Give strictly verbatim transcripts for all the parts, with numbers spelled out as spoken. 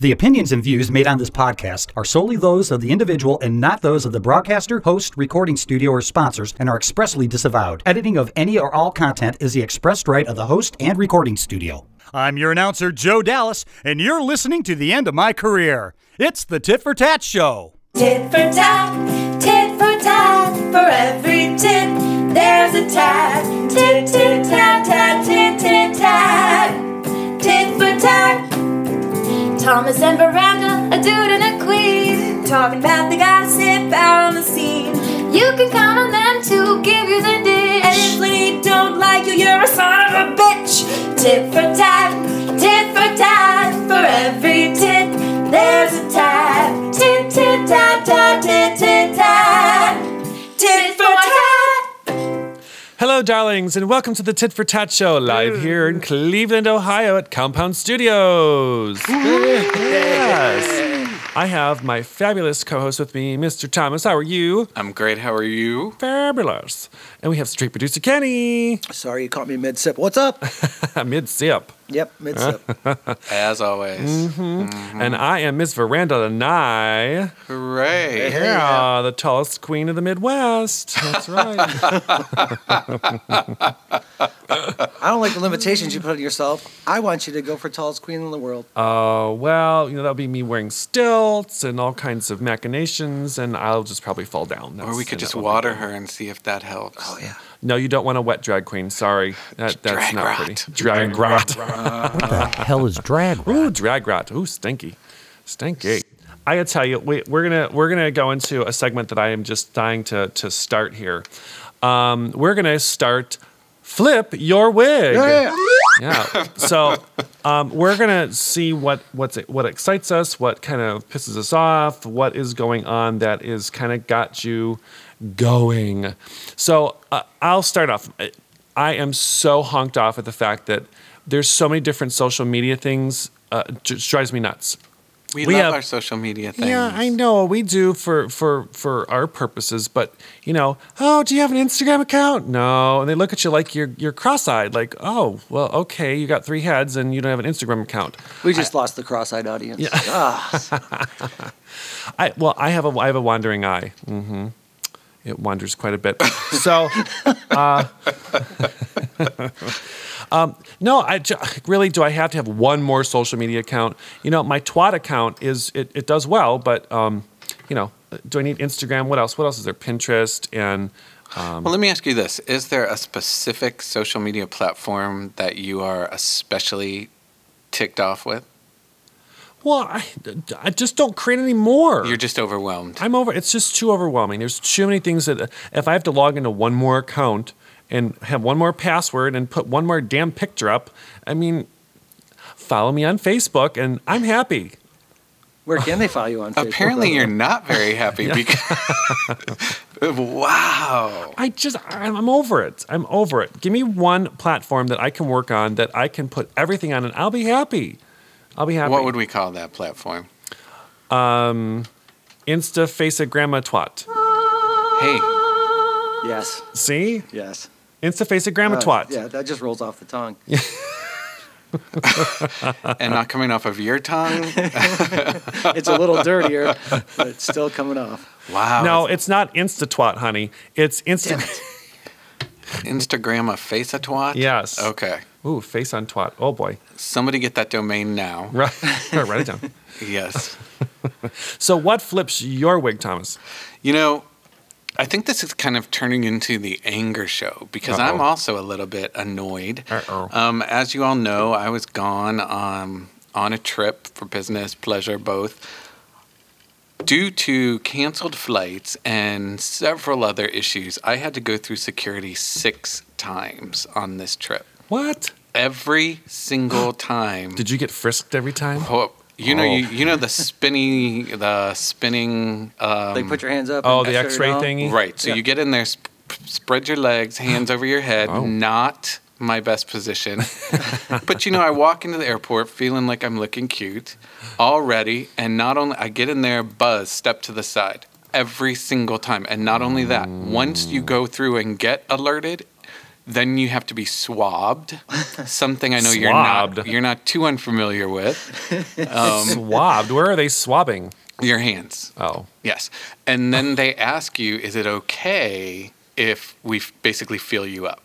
The opinions and views made on this podcast are solely those of the individual and not those of the broadcaster, host, recording studio, or sponsors, and are expressly disavowed. Editing of any or all content is the expressed right of the host and recording studio. I'm your announcer, Joe Dallas, and you're listening to the end of my career. It's the Tit for Tat Show. Tit for tat, tit for tat, for every tit, there's a tat. Tit, tit, tat, tat, tit, tit, tat. Tit for tat. Thomas and Veranda, a dude and a queen, talking about the gossip out on the scene. You can count on them to give you the dish, and if they don't like you, you're a son of a bitch. Tit for tat, tit for tat, for every tit, there's a tat. Tit, tit, tat, tat, tit, tit, tat. Tit for tat. Hello, darlings, and welcome to the Tit for Tat Show, live here in Cleveland, Ohio at Compound Studios. Yes. I have my fabulous co-host with me, Mister Thomas. How are you? I'm great. How are you? Fabulous. And we have street producer Kenny. Sorry you caught me mid-sip. What's up? Mid-sip. Yep, mid-sip. As always. Mm-hmm. Mm-hmm. And I am Miss Veranda Lanai. Hooray. Yeah, yeah, the tallest queen of the Midwest. That's right. I don't like the limitations you put on yourself. I want you to go for tallest queen in the world. Oh, uh, well, you know, that'll be me wearing stilts and all kinds of machinations, and I'll just probably fall down. That's, or we could just water her and see if that helps. Oh, yeah. No, you don't want a wet drag queen. Sorry. That, that's drag not rot. Pretty. Drag, drag rot. What the hell is drag rot? Ooh, drag rot. Ooh, stinky. Stinky. I gotta tell you, we, we're gonna we're gonna go into a segment that I am just dying to to start here. Um, we're gonna start Flip Your Wig. Yeah. Yeah. So um, we're gonna see what what's what excites us, what kind of pisses us off, what is going on that is kind of got you going. So uh, I'll start off. I am so honked off at the fact that there's so many different social media things. Uh, just drives me nuts. We, we love have, our social media things. Yeah, I know. We do for, for, for our purposes. But, you know, oh, do you have an Instagram account? No. And they look at you like you're, you're cross-eyed. Like, oh, well, okay, you got three heads and you don't have an Instagram account. We just I, lost the cross-eyed audience. Yeah. Oh. I, well, I have a, I have a wandering eye. Mm-hmm. It wanders quite a bit. So, uh, um, no, I j- really, do I have to have one more social media account? You know, my twat account is, it, it does well, but, um, you know, do I need Instagram? What else? What else is there? Pinterest and... Um, well, let me ask you this. Is there a specific social media platform that you are especially ticked off with? Well, I, I just don't create any more. You're just overwhelmed. I'm over. It's just too overwhelming. There's too many things that if I have to log into one more account and have one more password and put one more damn picture up, I mean, follow me on Facebook and I'm happy. Where can they follow you on Facebook? Apparently you're not very happy because... Wow. I just, I'm over it. I'm over it. Give me one platform that I can work on, that I can put everything on, and I'll be happy. I'll be happy. What would we call that platform? Um, Insta face a grandma twat. Hey. Yes. See? Yes. Insta face a grandma uh, twat. Yeah, that just rolls off the tongue. And not coming off of your tongue? It's a little dirtier, but it's still coming off. Wow. No, it's not Insta twat, honey. It's Insta. It. Instagram a face a twat? Yes. Okay. Ooh, face on twat. Oh, boy. Somebody get that domain now. Right. Write it down. Yes. So what flips your wig, Thomas? You know, I think this is kind of turning into the anger show because Uh-oh. I'm also a little bit annoyed. Uh-oh. Um, as you all know, I was gone um, on a trip for business, pleasure, both, due to canceled flights and several other issues. I had to go through security six times on this trip. What? Every single time. Did you get frisked every time? Oh, you know, oh. you, you know the spinny, the spinning. Um, they put your hands up. Oh, the X-ray thingy. Right. So yeah. You get in there, sp- spread your legs, hands over your head. Oh. Not my best position. But you know, I walk into the airport feeling like I'm looking cute already, and not only I get in there, buzz, step to the side every single time, and not only that, once you go through and get alerted. Then you have to be swabbed, something I know you're not you're not too unfamiliar with. Um, swabbed? Where are they swabbing? Your hands. Oh. Yes. And then they ask you, is it okay if we basically feel you up?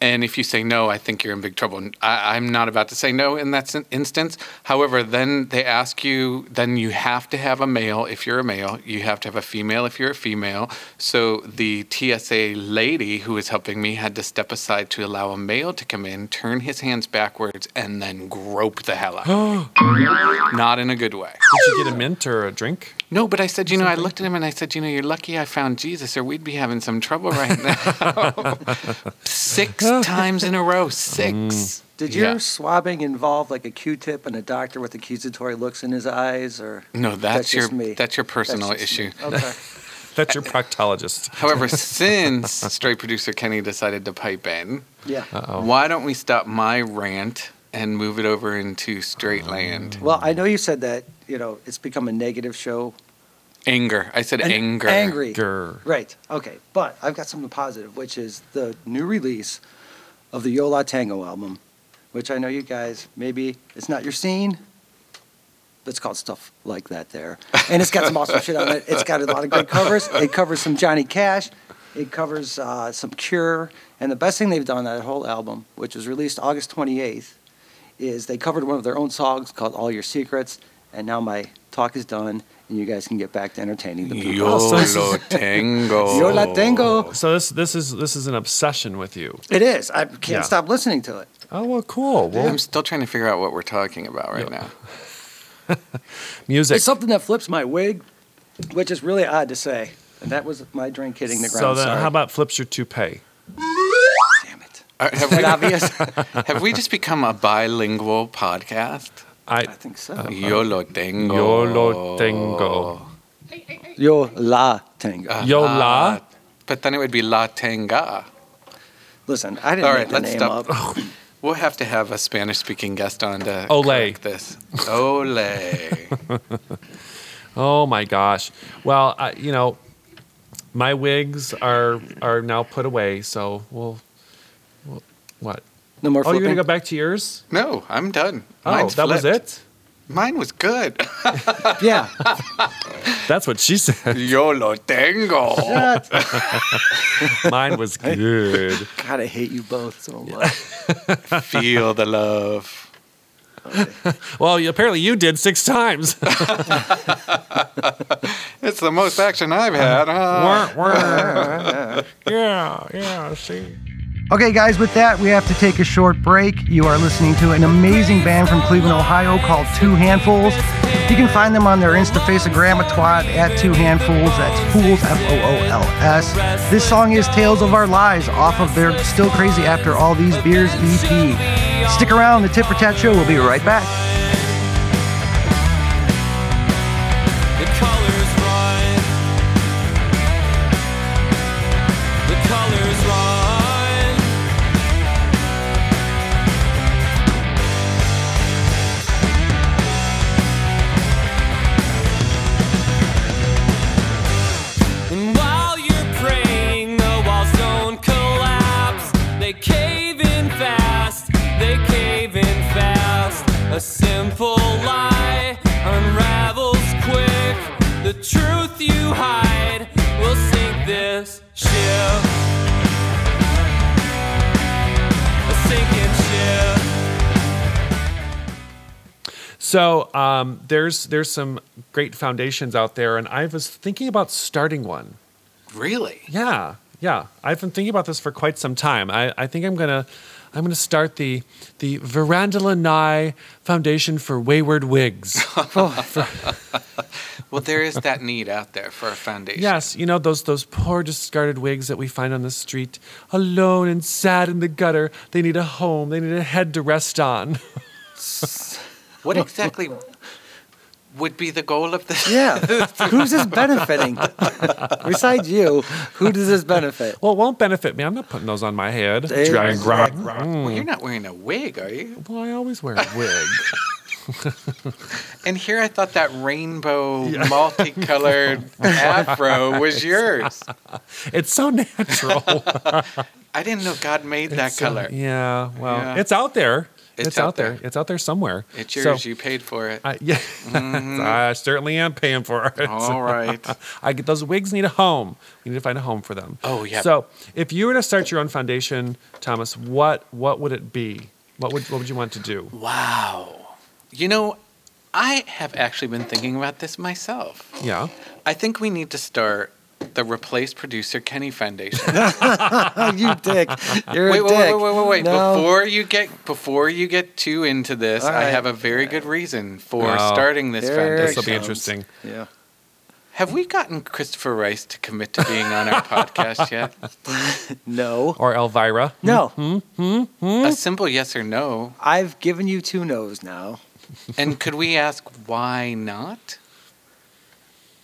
And if you say no, I think you're in big trouble. I, I'm not about to say no in that instance. However, then they ask you, then you have to have a male if you're a male. You have to have a female if you're a female. So the T S A lady who was helping me had to step aside to allow a male to come in, turn his hands backwards, and then grope the hell out of me. Not in a good way. Did you get a mint or a drink? No, but I said, you know, I looked at him and I said, you know, you're lucky I found Jesus or we'd be having some trouble right now. Six times in a row. Six. Mm. Did your yeah. swabbing involve like a Q-tip and a doctor with accusatory looks in his eyes? Or no, that's, that's your me? that's your personal that's issue. Me. Okay. That's your proctologist. However, since straight producer Kenny decided to pipe in, yeah. Uh-oh. Why don't we stop my rant and move it over into straight land? Well, I know you said that, you know, it's become a negative show. Anger. I said An- anger. Angry. Grr. Right. Okay. But I've got something positive, which is the new release of the Yo La Tengo album, which I know you guys, maybe it's not your scene, but it's called Stuff Like That there. And it's got some awesome shit on it. It's got a lot of good covers. It covers some Johnny Cash. It covers uh, some Cure. And the best thing they've done on that whole album, which was released August twenty-eighth, is they covered one of their own songs called All Your Secrets, and now my talk is done, and you guys can get back to entertaining the people. Yo La Tengo. Yo La Tengo. So this this is this is an obsession with you. It is. I can't yeah. stop listening to it. Oh, well, cool. Well, I'm still trying to figure out what we're talking about right yeah. now. Music. It's something that flips my wig, which is really odd to say. And that was my drink hitting the ground. So then, how about flips your toupee? Right, have, we, obvious? have we just become a bilingual podcast? I, I think so. Uh, Yo La Tengo. Yo La Tengo. Yo La Tengo. Uh, Yo La? But then it would be La Tenga. Listen, I didn't All right, make the let's name stop. up. We'll have to have a Spanish-speaking guest on to Olé. correct this. Olé. Oh, my gosh. Well, I, you know, my wigs are are now put away, so we'll... What? No more. Oh, flipping? You're gonna go back to yours? No, I'm done. Oh, Mine's that flipped. was it. Mine was good. Yeah, that's what she said. Yo La Tengo. Mine was good. God, I hate you both so much. Feel the love. Okay. Well, apparently you did six times. It's the most action I've had. Huh? yeah, yeah. See. Okay, guys, with that, we have to take a short break. You are listening to an amazing band from Cleveland, Ohio called Two Handfuls. You can find them on their Instafaceagram at Two Handfuls. That's Fools, F O O L S. This song is Tales of Our Lives off of their Still Crazy After All These Beers E P. Stick around. The Tit for Tat Show will be right back. A simple lie unravels quick. The truth you hide will sink this ship. A sinking ship. So um, there's there's some great foundations out there, and I was thinking about starting one. Really? Yeah, yeah. I've been thinking about this for quite some time. I, I think I'm gonna. I'm going to start the the Veranda Lanai Foundation for Wayward Wigs. Well, there is that need out there for a foundation. Yes, you know, those those poor discarded wigs that we find on the street, alone and sad in the gutter. They need a home. They need a head to rest on. What exactly would be the goal of this? Yeah. Who's this benefiting? Besides you, who does this benefit? Well, it won't benefit me. I'm not putting those on my head. Dragon rock. Mm. Well, you're not wearing a wig, are you? Well, I always wear a wig. And here I thought that rainbow, yeah. multicolored afro was yours. It's so natural. I didn't know God made that it's, color. Uh, yeah, well, yeah. it's out there. It's, it's out, out there. there. It's out there somewhere. It's yours. So, you paid for it. I, yeah, mm-hmm. I certainly am paying for it. All right. I get, those wigs need a home. We need to find a home for them. Oh, yeah. So if you were to start your own foundation, Thomas, what what would it be? What would what would you want to do? Wow. You know, I have actually been thinking about this myself. Yeah. I think we need to start the Replaced Producer Kenny Foundation. You dick. You're wait, a wait, dick. Wait, wait, wait, wait, wait. No. Before you get before you get too into this, right. I have a very good reason for no. starting this there foundation. This will be interesting. Yeah. Have we gotten Christopher Rice to commit to being on our podcast yet? No. Or Elvira? No. Hmm, hmm, hmm, hmm. A simple yes or no. I've given you two no's now. And could we ask why not?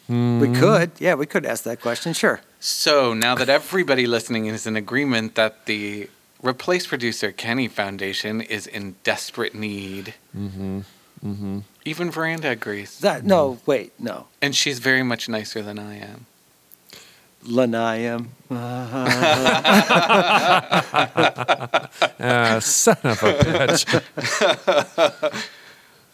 Mm. We could. Yeah, we could ask that question, sure. So now that everybody listening is in agreement that the Replace Producer Kenny Foundation is in desperate need. Mm-hmm. Mm-hmm. Even Veranda agrees. That, no, wait, no. And she's very much nicer than I am. Lanai am. uh, son of a bitch.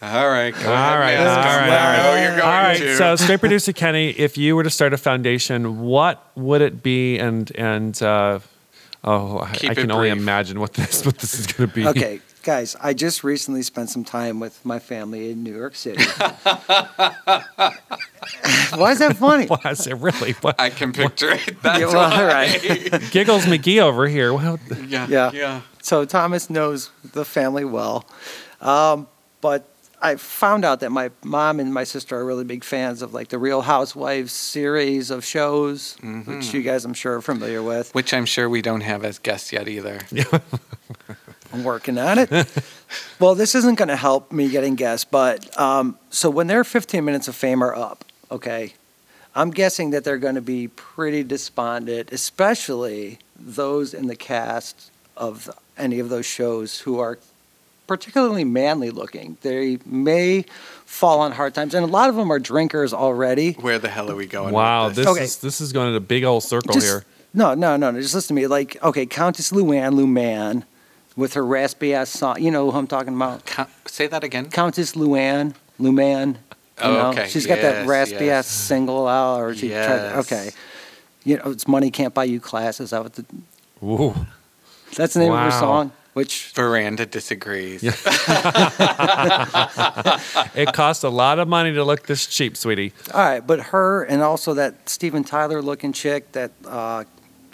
All right, go all ahead, right, all right, right. All right. You're going all right. To. So, Straight Producer Kenny, if you were to start a foundation, what would it be? And and uh, oh, Keep I, I can brief. only imagine what this what this is going to be. Okay, guys, I just recently spent some time with my family in New York City. Why is that funny? Why is it really? What, I can picture what? it. That's yeah, well, all right. Giggles McGee over here. Well, yeah, yeah, yeah. So Thomas knows the family well, um, but. I found out that my mom and my sister are really big fans of like the Real Housewives series of shows, mm-hmm. which you guys I'm sure are familiar with. Which I'm sure we don't have as guests yet either. I'm working on it. Well, this isn't going to help me getting guests, but um, so when their fifteen minutes of fame are up, okay, I'm guessing that they're going to be pretty despondent, especially those in the cast of any of those shows who are particularly manly looking. They may fall on hard times, and a lot of them are drinkers already. Where the hell are we going? Wow, with this? this okay. is this is going in a big old circle just, here. No, no, no, no. Just listen to me. Like, okay, Countess Luann, Luann, with her raspy ass song. You know who I'm talking about? Con- say that again. Countess Luann, Luann. Oh, you know? Okay. She's got yes, that raspy yes. ass single out, or she yes. tried, okay. You know, it's Money Can't Buy You Classes. Out with the. Ooh. That's the name wow. of her song. Which Veranda disagrees. It costs a lot of money to look this cheap, sweetie. All right, but her and also that Steven Tyler-looking chick, that uh,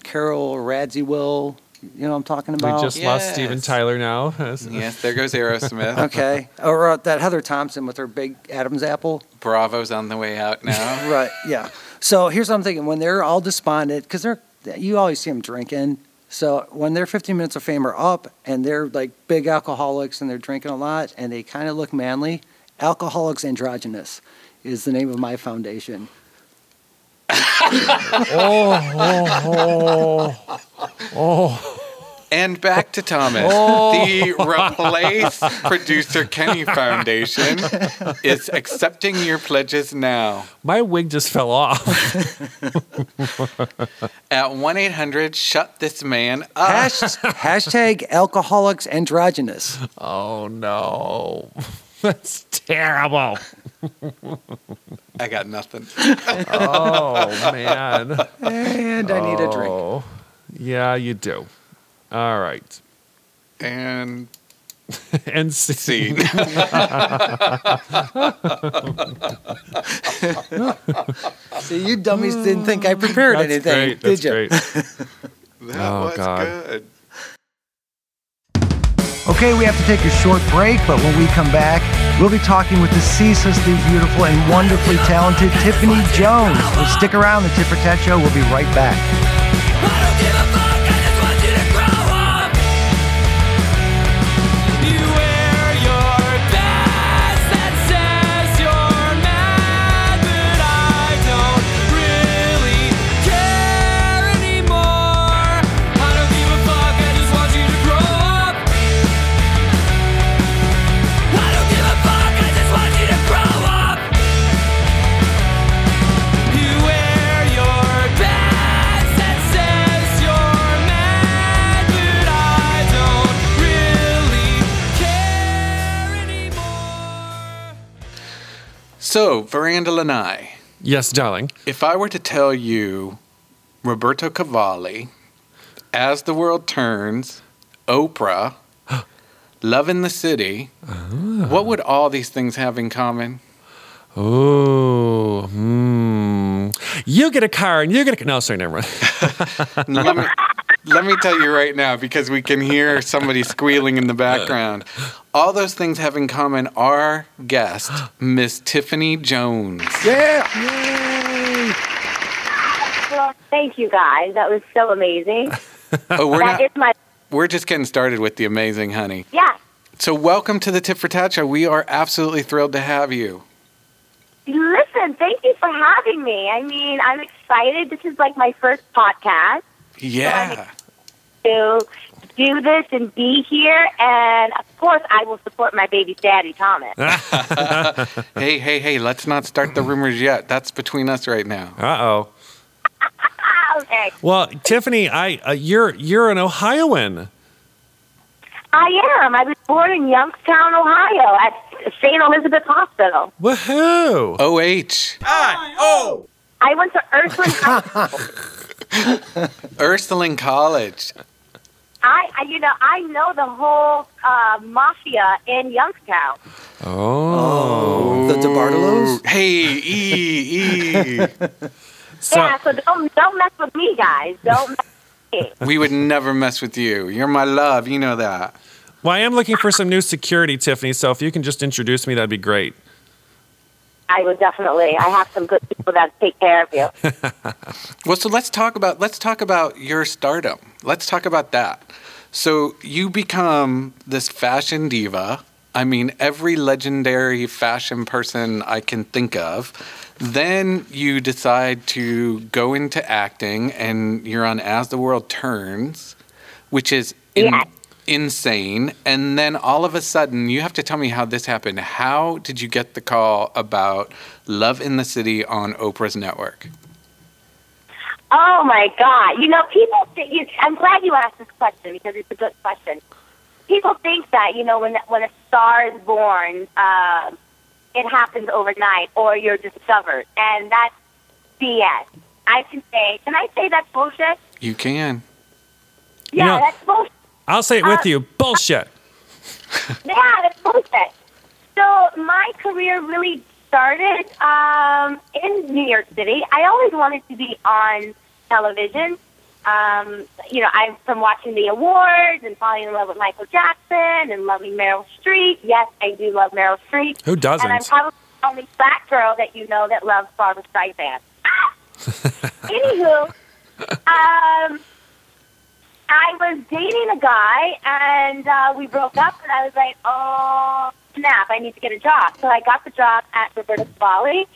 Carol Radziwill, you know what I'm talking about? We just yes. lost Steven Tyler now. Yes, there goes Aerosmith. Okay. Or uh, that Heather Thompson with her big Adam's apple. Bravo's on the way out now. Right, yeah. So here's what I'm thinking. When they're all despondent, because they're you always see them drinking. So when their fifteen minutes of fame are up and they're like big alcoholics and they're drinking a lot and they kind of look manly, Alcoholics Androgynous is the name of my foundation. oh, oh, oh, oh. And back to Thomas. Oh. The Replace Producer Kenny Foundation is accepting your pledges now. My wig just fell off. At one eight hundred shut this man up. Hash- hashtag Alcoholics Androgynous. Oh, no. That's terrible. I got nothing. Oh, man. And I need oh. a drink. Yeah, you do. All right. And and scene. See, you dummies didn't think I prepared That's anything, great. did That's you? Great. that oh, was God. good. Okay, we have to take a short break, but when we come back, we'll be talking with the ceaselessly beautiful and wonderfully talented Tiffany Jones. So stick around. The Tit for Tat Show. We'll be right back. Your So, Veranda Lanai. Yes, darling. If I were to tell you Roberto Cavalli, As the World Turns, Oprah, Love in the City, oh. what would all these things have in common? Oh, hmm. You get a car and you get a... No, sorry, never mind. let, me, let me tell you right now, because we can hear somebody squealing in the background. All those things have in common our guest, Miss Tiffany Jones. Yeah! Yay! Well, thank you, guys. That was so amazing. oh, we're that not... Is my- We're just getting started with the amazing honey. Yeah. So welcome to the Tit for Tat Show. We are absolutely thrilled to have you. Listen, thank you for having me. I mean, I'm excited. This is like my first podcast. Yeah. So to do this and be here. And, of course, I will support my baby daddy, Thomas. hey, hey, hey, let's not start the rumors yet. That's between us right now. Uh-oh. Okay. Well, Tiffany, I uh, you're you're an Ohioan. I am. I was born in Youngstown, Ohio, at Saint Elizabeth Hospital. Woohoo! O H I O. I went to Ursuline College. Ursuline College. I, I, you know, I know the whole uh, mafia in Youngstown. Oh, oh. The DeBartolos. Hey, e e. So, yeah, so don't, don't mess with me, guys. Don't mess with me. We would never mess with you. You're my love. You know that. Well, I am looking for some new security, Tiffany, so if you can just introduce me, that'd be great. I would definitely. I have some good people that take care of you. Well, so let's talk about let's talk about your stardom. Let's talk about that. So you become this fashion diva. I mean, every legendary fashion person I can think of. Then you decide to go into acting, and you're on As the World Turns, which is in- yeah. insane. And then all of a sudden, you have to tell me how this happened. How did you get the call about Love in the City on Oprah's network? Oh, my God. You know, people think you, I'm glad you asked this question because it's a good question. People think that, you know, when when a star is born... Uh, it happens overnight, or you're discovered, and that's B S. I can say, can I say that's bullshit? You can. Yeah, you know, that's bullshit. I'll say it with uh, you. Bullshit. Yeah, that's bullshit. So my career really started um, in New York City. I always wanted to be on television. Um, you know, I'm from watching the awards and falling in love with Michael Jackson and loving Meryl Streep. Yes, I do love Meryl Streep. Who doesn't? And I'm probably the only black girl that you know that loves Barbra Streisand. Ah! Anywho, um, I was dating a guy and uh, we broke up and I was like, oh, snap, I need to get a job. So I got the job at Roberto Cavalli.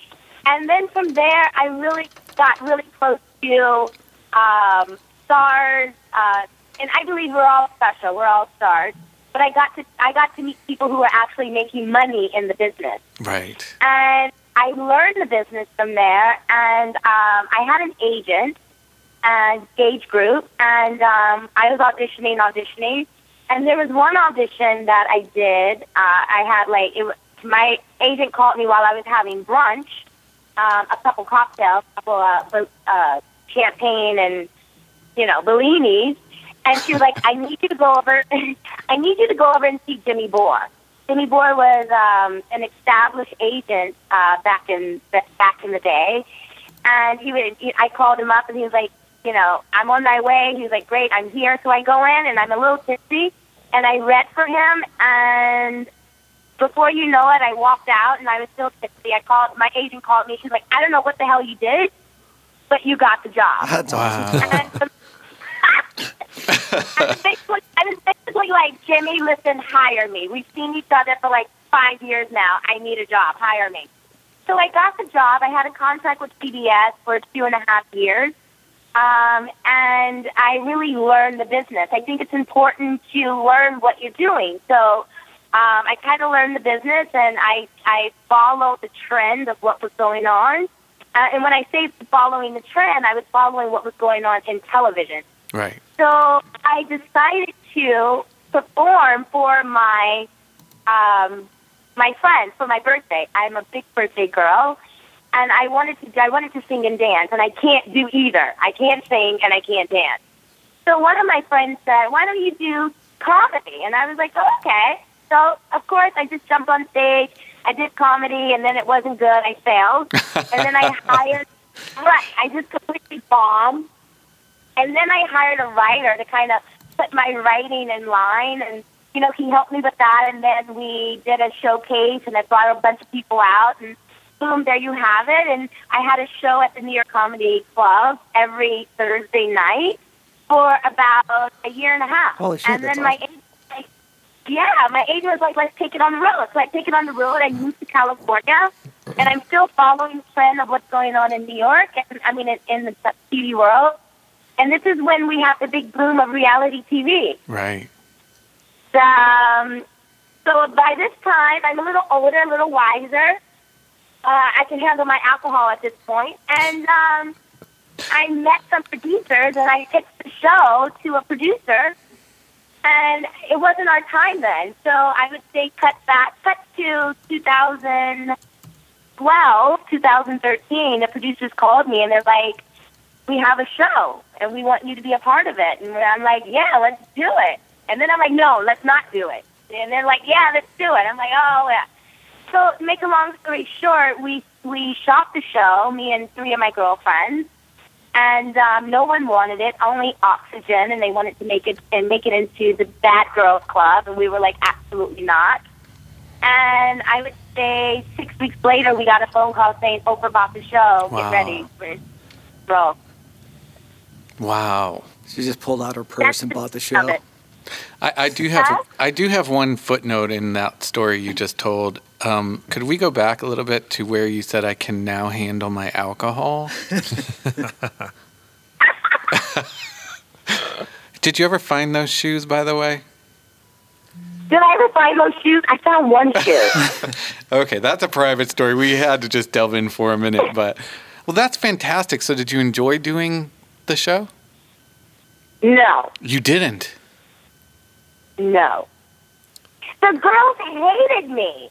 And then from there, I really got really close to... Um, stars, uh, and I believe we're all special. We're all stars. But I got to I got to meet people who were actually making money in the business. Right. And I learned the business from there. And um, I had an agent, and Gage Group, and um, I was auditioning, auditioning, and there was one audition that I did. Uh, I had like it. My agent called me while I was having brunch, um, a couple cocktails, a couple uh. uh champagne and, you know, Bellinis. And she was like, I need you to go over, I need you to go over and see Jimmy Bohr. Jimmy Bohr was um, an established agent uh, back in back in the day. And he would, he, I called him up and he was like, you know, I'm on my way. He was like, great, I'm here. So I go in and I'm a little tipsy. And I read for him. And before you know it, I walked out and I was still tipsy. I called, my agent called me. She's like, I don't know what the hell you did, but you got the job. That's awesome. And I was basically, I was basically like, Jimmy, listen, hire me. We've seen each other for like five years now. I need a job. Hire me. So I got the job. I had a contract with P B S for two and a half years. Um, and I really learned the business. I think it's important to learn what you're doing. So um, I kind of learned the business, and I, I followed the trend of what was going on. Uh, and when I say following the trend, I was following what was going on in television. Right. So I decided to perform for my um, my friends for my birthday. I'm a big birthday girl, and I wanted to I wanted to sing and dance, and I can't do either. I can't sing and I can't dance. So one of my friends said, "Why don't you do comedy?" And I was like, oh, "Okay." So of course I just jumped on stage. I did comedy, and then it wasn't good. I failed, and then I hired. Right, I just completely bombed, and then I hired a writer to kind of put my writing in line, and you know, he helped me with that, and then we did a showcase, and I brought a bunch of people out, and boom, there you have it. And I had a show at the New York Comedy Club every Thursday night for about a year and a half. Holy shit, and then my awesome. agent, like, yeah, my agent was like, "Let's take it on the road." So I take it on the road. I moved to California, and I'm still following the trend of what's going on in New York, and I mean in, in the T V world. And this is when we have the big boom of reality T V. Right. Um, so by this time, I'm a little older, a little wiser. Uh, I can handle my alcohol at this point. And um, I met some producers, and I pitched the show to a producer. And it wasn't our time then. So I would say cut back, cut to two thousand twelve, two thousand thirteen. The producers called me, and they're like, "We have a show, and we want you to be a part of it." And I'm like, "Yeah, let's do it." And then I'm like, "No, let's not do it." And they're like, "Yeah, let's do it." I'm like, "Oh, yeah." So, make a long story short, we we shot the show, me and three of my girlfriends, and um, no one wanted it, only Oxygen, and they wanted to make it and make it into the Bad Girls Club, and we were like, absolutely not. And I would say six weeks later, we got a phone call saying Oprah bought the show. Wow. Get ready for bro. Wow, she just pulled out her purse That's and bought the show. I, I do have a, I do have one footnote in that story you just told. Um, could we go back a little bit to where you said, "I can now handle my alcohol"? Did you ever find those shoes, by the way? Did I ever find those shoes? I found one shoe. Okay, that's a private story. We had to just delve in for a minute. But well, that's fantastic. So did you enjoy doing the show? No. You didn't? No. The girls hated me.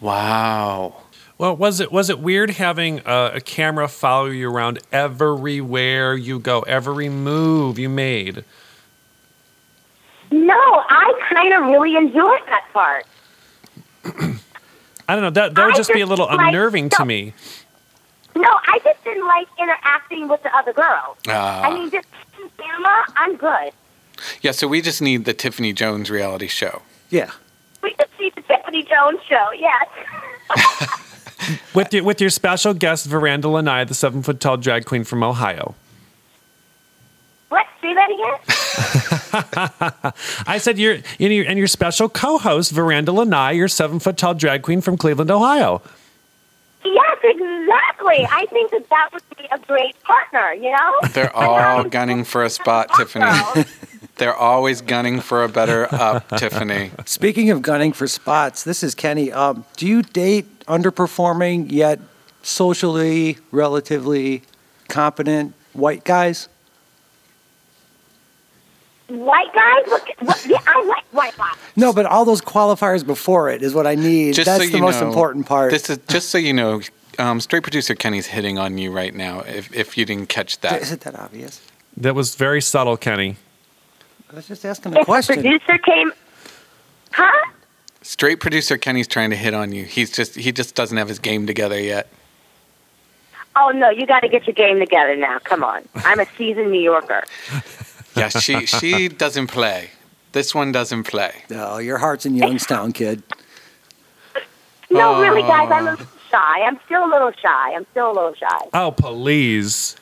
Wow. Well, was it was it weird having a, a camera follow you around everywhere you go, every move you made? No, I kind of really enjoyed that part. I don't know. That that would I just be a little unnerving like, no, to me. No, I just didn't like interacting with the other girls. Uh. I mean, just camera, I'm good. Yeah, so we just need the Tiffany Jones reality show. Yeah. We just need the Tiffany Jones show, yes. With your, with your special guest, Veranda Lanai, the seven-foot-tall drag queen from Ohio. What? Say that again? I said you're, you know, and your special co-host, Veranda Lanai, your seven-foot-tall drag queen from Cleveland, Ohio. Yes, exactly. I think that that would be a great partner, you know? They're all gunning for a spot, Tiffany. They're always gunning for a better up, Tiffany. Speaking of gunning for spots, this is Kenny. Um, do you date underperforming yet socially relatively competent white guys? White guys? Look, what, yeah, I like white guys. No, but all those qualifiers before it is what I need. Just That's so the most know, important part. This is just so you know, um, straight producer Kenny's hitting on you right now, if if you didn't catch that. Is it that obvious? That was very subtle, Kenny. I was just asking a if question. Producer came... Huh? Straight producer Kenny's trying to hit on you. He's just He just doesn't have his game together yet. Oh, no, you got to get your game together now. Come on. I'm a seasoned New Yorker. Yeah, she she doesn't play. This one doesn't play. No, your heart's in Youngstown, kid. No, oh. Really, guys, I'm a little shy. I'm still a little shy. I'm still a little shy. Oh, please.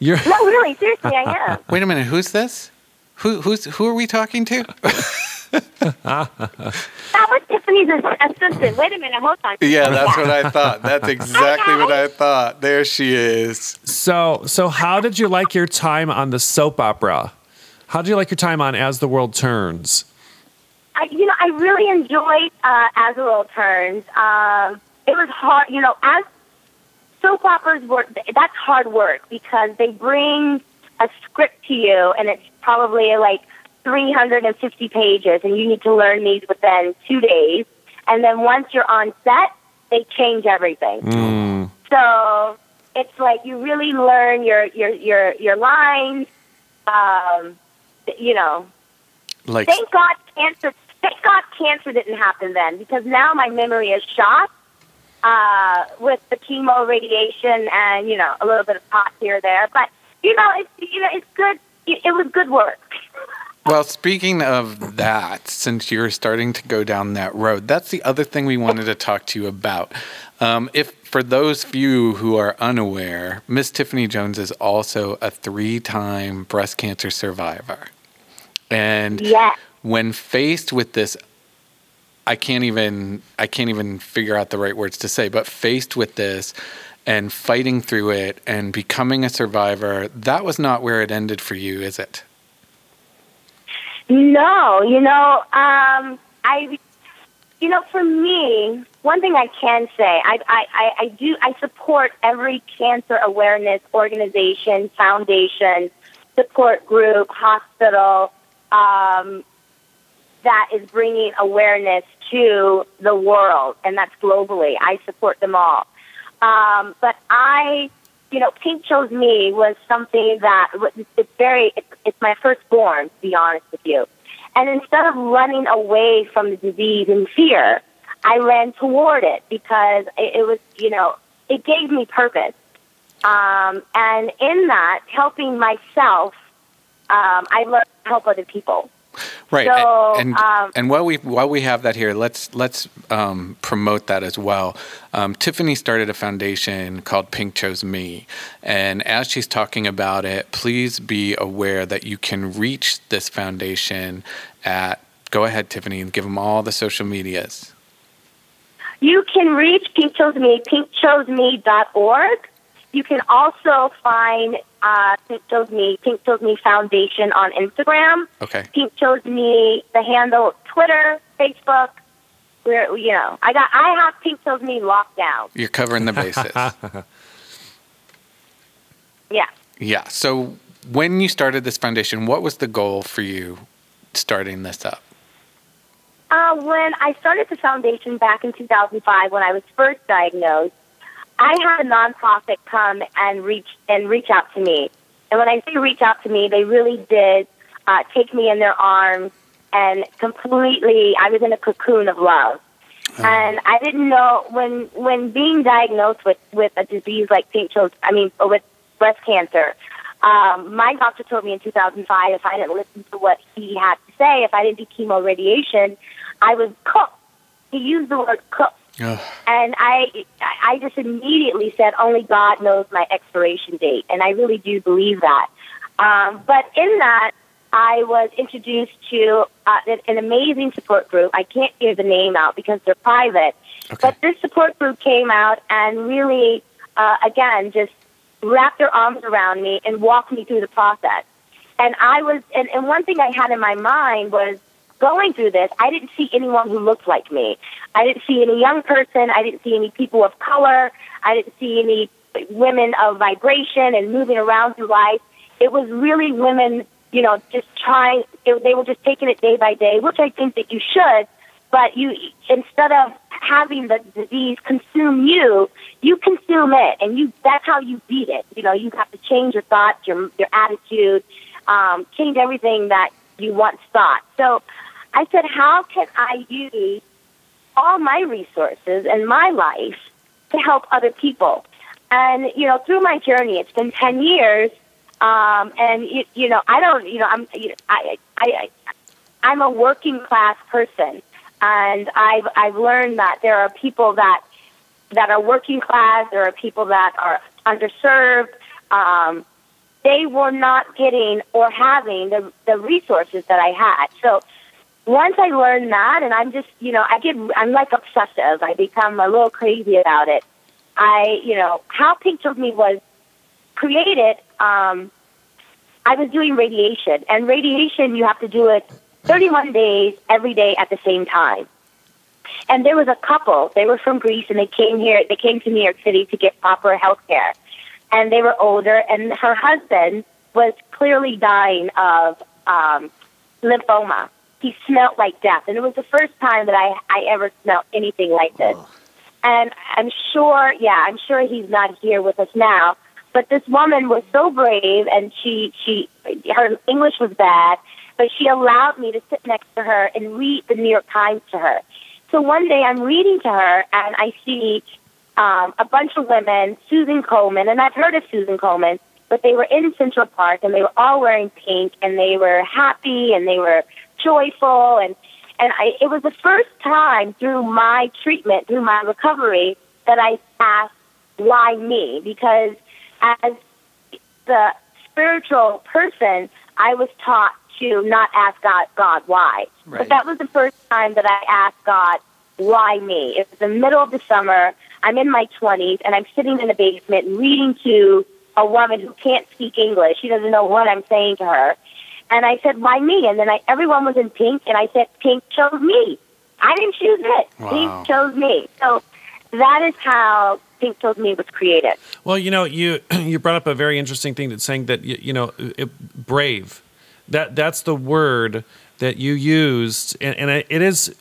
You're... No, really, seriously, I am. Wait a minute, who's this? Who who's who are we talking to? That was Tiffany's assistant. Wait a minute, hold on. Yeah, that's what I thought. That's exactly what I thought. There she is. So, so how did you like your time on the soap opera? How did you like your time on As the World Turns? I, you know, I really enjoyed uh, As the World Turns. Um, it was hard, you know. As soap operas work, that's hard work because they bring a script to you, and it's probably like three hundred fifty pages, and you need to learn these within two days. And then once you're on set, they change everything. Mm. So it's like you really learn your your your, your lines. Um, you know, like, thank God cancer. Thank God cancer didn't happen then, because now my memory is shot uh, with the chemo, radiation, and you know, a little bit of pot here or there. But you know, it's you know, it's good. It was good work. Well, speaking of that, since you're starting to go down that road, that's the other thing we wanted to talk to you about. Um, if for those few who are unaware, Miss Tiffany Jones is also a three-time breast cancer survivor. And yeah. when faced with this, I can't even I can't even figure out the right words to say, but faced with this and fighting through it and becoming a survivor, that was not where it ended for you, is it? No, you know, um, I, you know, for me, one thing I can say, I, I, I do, I support every cancer awareness organization, foundation, support group, hospital, um, that is bringing awareness to the world, and that's globally. I support them all. Um, but I, you know, Pink Chose Me was something that it's very, it's, it's my firstborn, to be honest with you. And instead of running away from the disease in fear, I ran toward it because it, it was, you know, it gave me purpose. Um, and in that, helping myself, um, I learned to help other people. Right, so, and and, um, and while we while we have that here, let's let's um, promote that as well. Um, Tiffany started a foundation called Pink Chose Me, and as she's talking about it, please be aware that you can reach this foundation at. Go ahead, Tiffany, and give them all the social medias. You can reach Pink Chose Me, pink chose me dot org. You can also find uh, Pink Chose Me, Pink Chose Me Foundation on Instagram. Okay. Pink Chose Me, the handle Twitter, Facebook. Where you know, I got, I have Pink Chose Me locked down. You're covering the bases. Yeah. Yeah. So when you started this foundation, what was the goal for you starting this up? Uh, when I started the foundation back in two thousand five, when I was first diagnosed, I had a nonprofit come and reach and reach out to me. And when I say reach out to me, they really did uh, take me in their arms and completely, I was in a cocoon of love. Oh. And I didn't know, when when being diagnosed with, with a disease like Pink Chose, I mean, with breast cancer, um, my doctor told me in two thousand five if I didn't listen to what he had to say, if I didn't do chemo radiation, I was cooked. He used the word cooked. Ugh. And I I just immediately said, only God knows my expiration date. And I really do believe that. Um, but in that, I was introduced to uh, an, an amazing support group. I can't give the name out because they're private. Okay. But this support group came out and really, uh, again, just wrapped their arms around me and walked me through the process. And I was, and, and one thing I had in my mind was, going through this, I didn't see anyone who looked like me. I didn't see any young person. I didn't see any people of color. I didn't see any women of vibration and moving around through life. It was really women, you know, just trying. It, they were just taking it day by day, which I think that you should. But you, instead of having the disease consume you, you consume it, and you. That's how you beat it. You know, you have to change your thoughts, your your attitude, um, change everything that you once thought. So. I said, how can I use all my resources and my life to help other people? And, you know, through my journey, it's been ten years. Um, and, you, you know, I don't, you know, I'm, you know, I, I, I, I'm a working class person. And I've, I've learned that there are people that, that are working class. There are people that are underserved. Um, they were not getting or having the, the resources that I had. So, once I learned that, and I'm just, you know, I get, I'm like obsessive. I become a little crazy about it. I, you know, how Pink Chose Me was created, um, I was doing radiation. And radiation, you have to do it thirty-one days every day at the same time. And there was a couple. They were from Greece, and they came here. They came to New York City to get proper health care. And they were older, and her husband was clearly dying of um, lymphoma. he smelled like death. And it was the first time that I, I ever smelled anything like this. Oh. And I'm sure, yeah, I'm sure he's not here with us now. But this woman was so brave, and she, she, her English was bad, but she allowed me to sit next to her and read the New York Times to her. So one day I'm reading to her, and I see um, a bunch of women, Susan Coleman, and I've heard of Susan Coleman, but they were in Central Park, and they were all wearing pink, and they were happy, and they were joyful, and and I, it was the first time through my treatment, through my recovery, that I asked, why me? Because as the spiritual person, I was taught to not ask God, God why. Right. But that was the first time that I asked God, why me? It was the middle of the summer, I'm in my twenties, and I'm sitting in the basement reading to a woman who can't speak English. She doesn't know what I'm saying to her. And I said, why me? And then I, everyone was in pink, and I said, pink chose me. I didn't choose it. Wow. Pink chose me. So that is how Pink Chose Me was created. Well, you know, you you brought up a very interesting thing that's saying that, you, you know, it, brave. That That's the word that you used. And, and it is,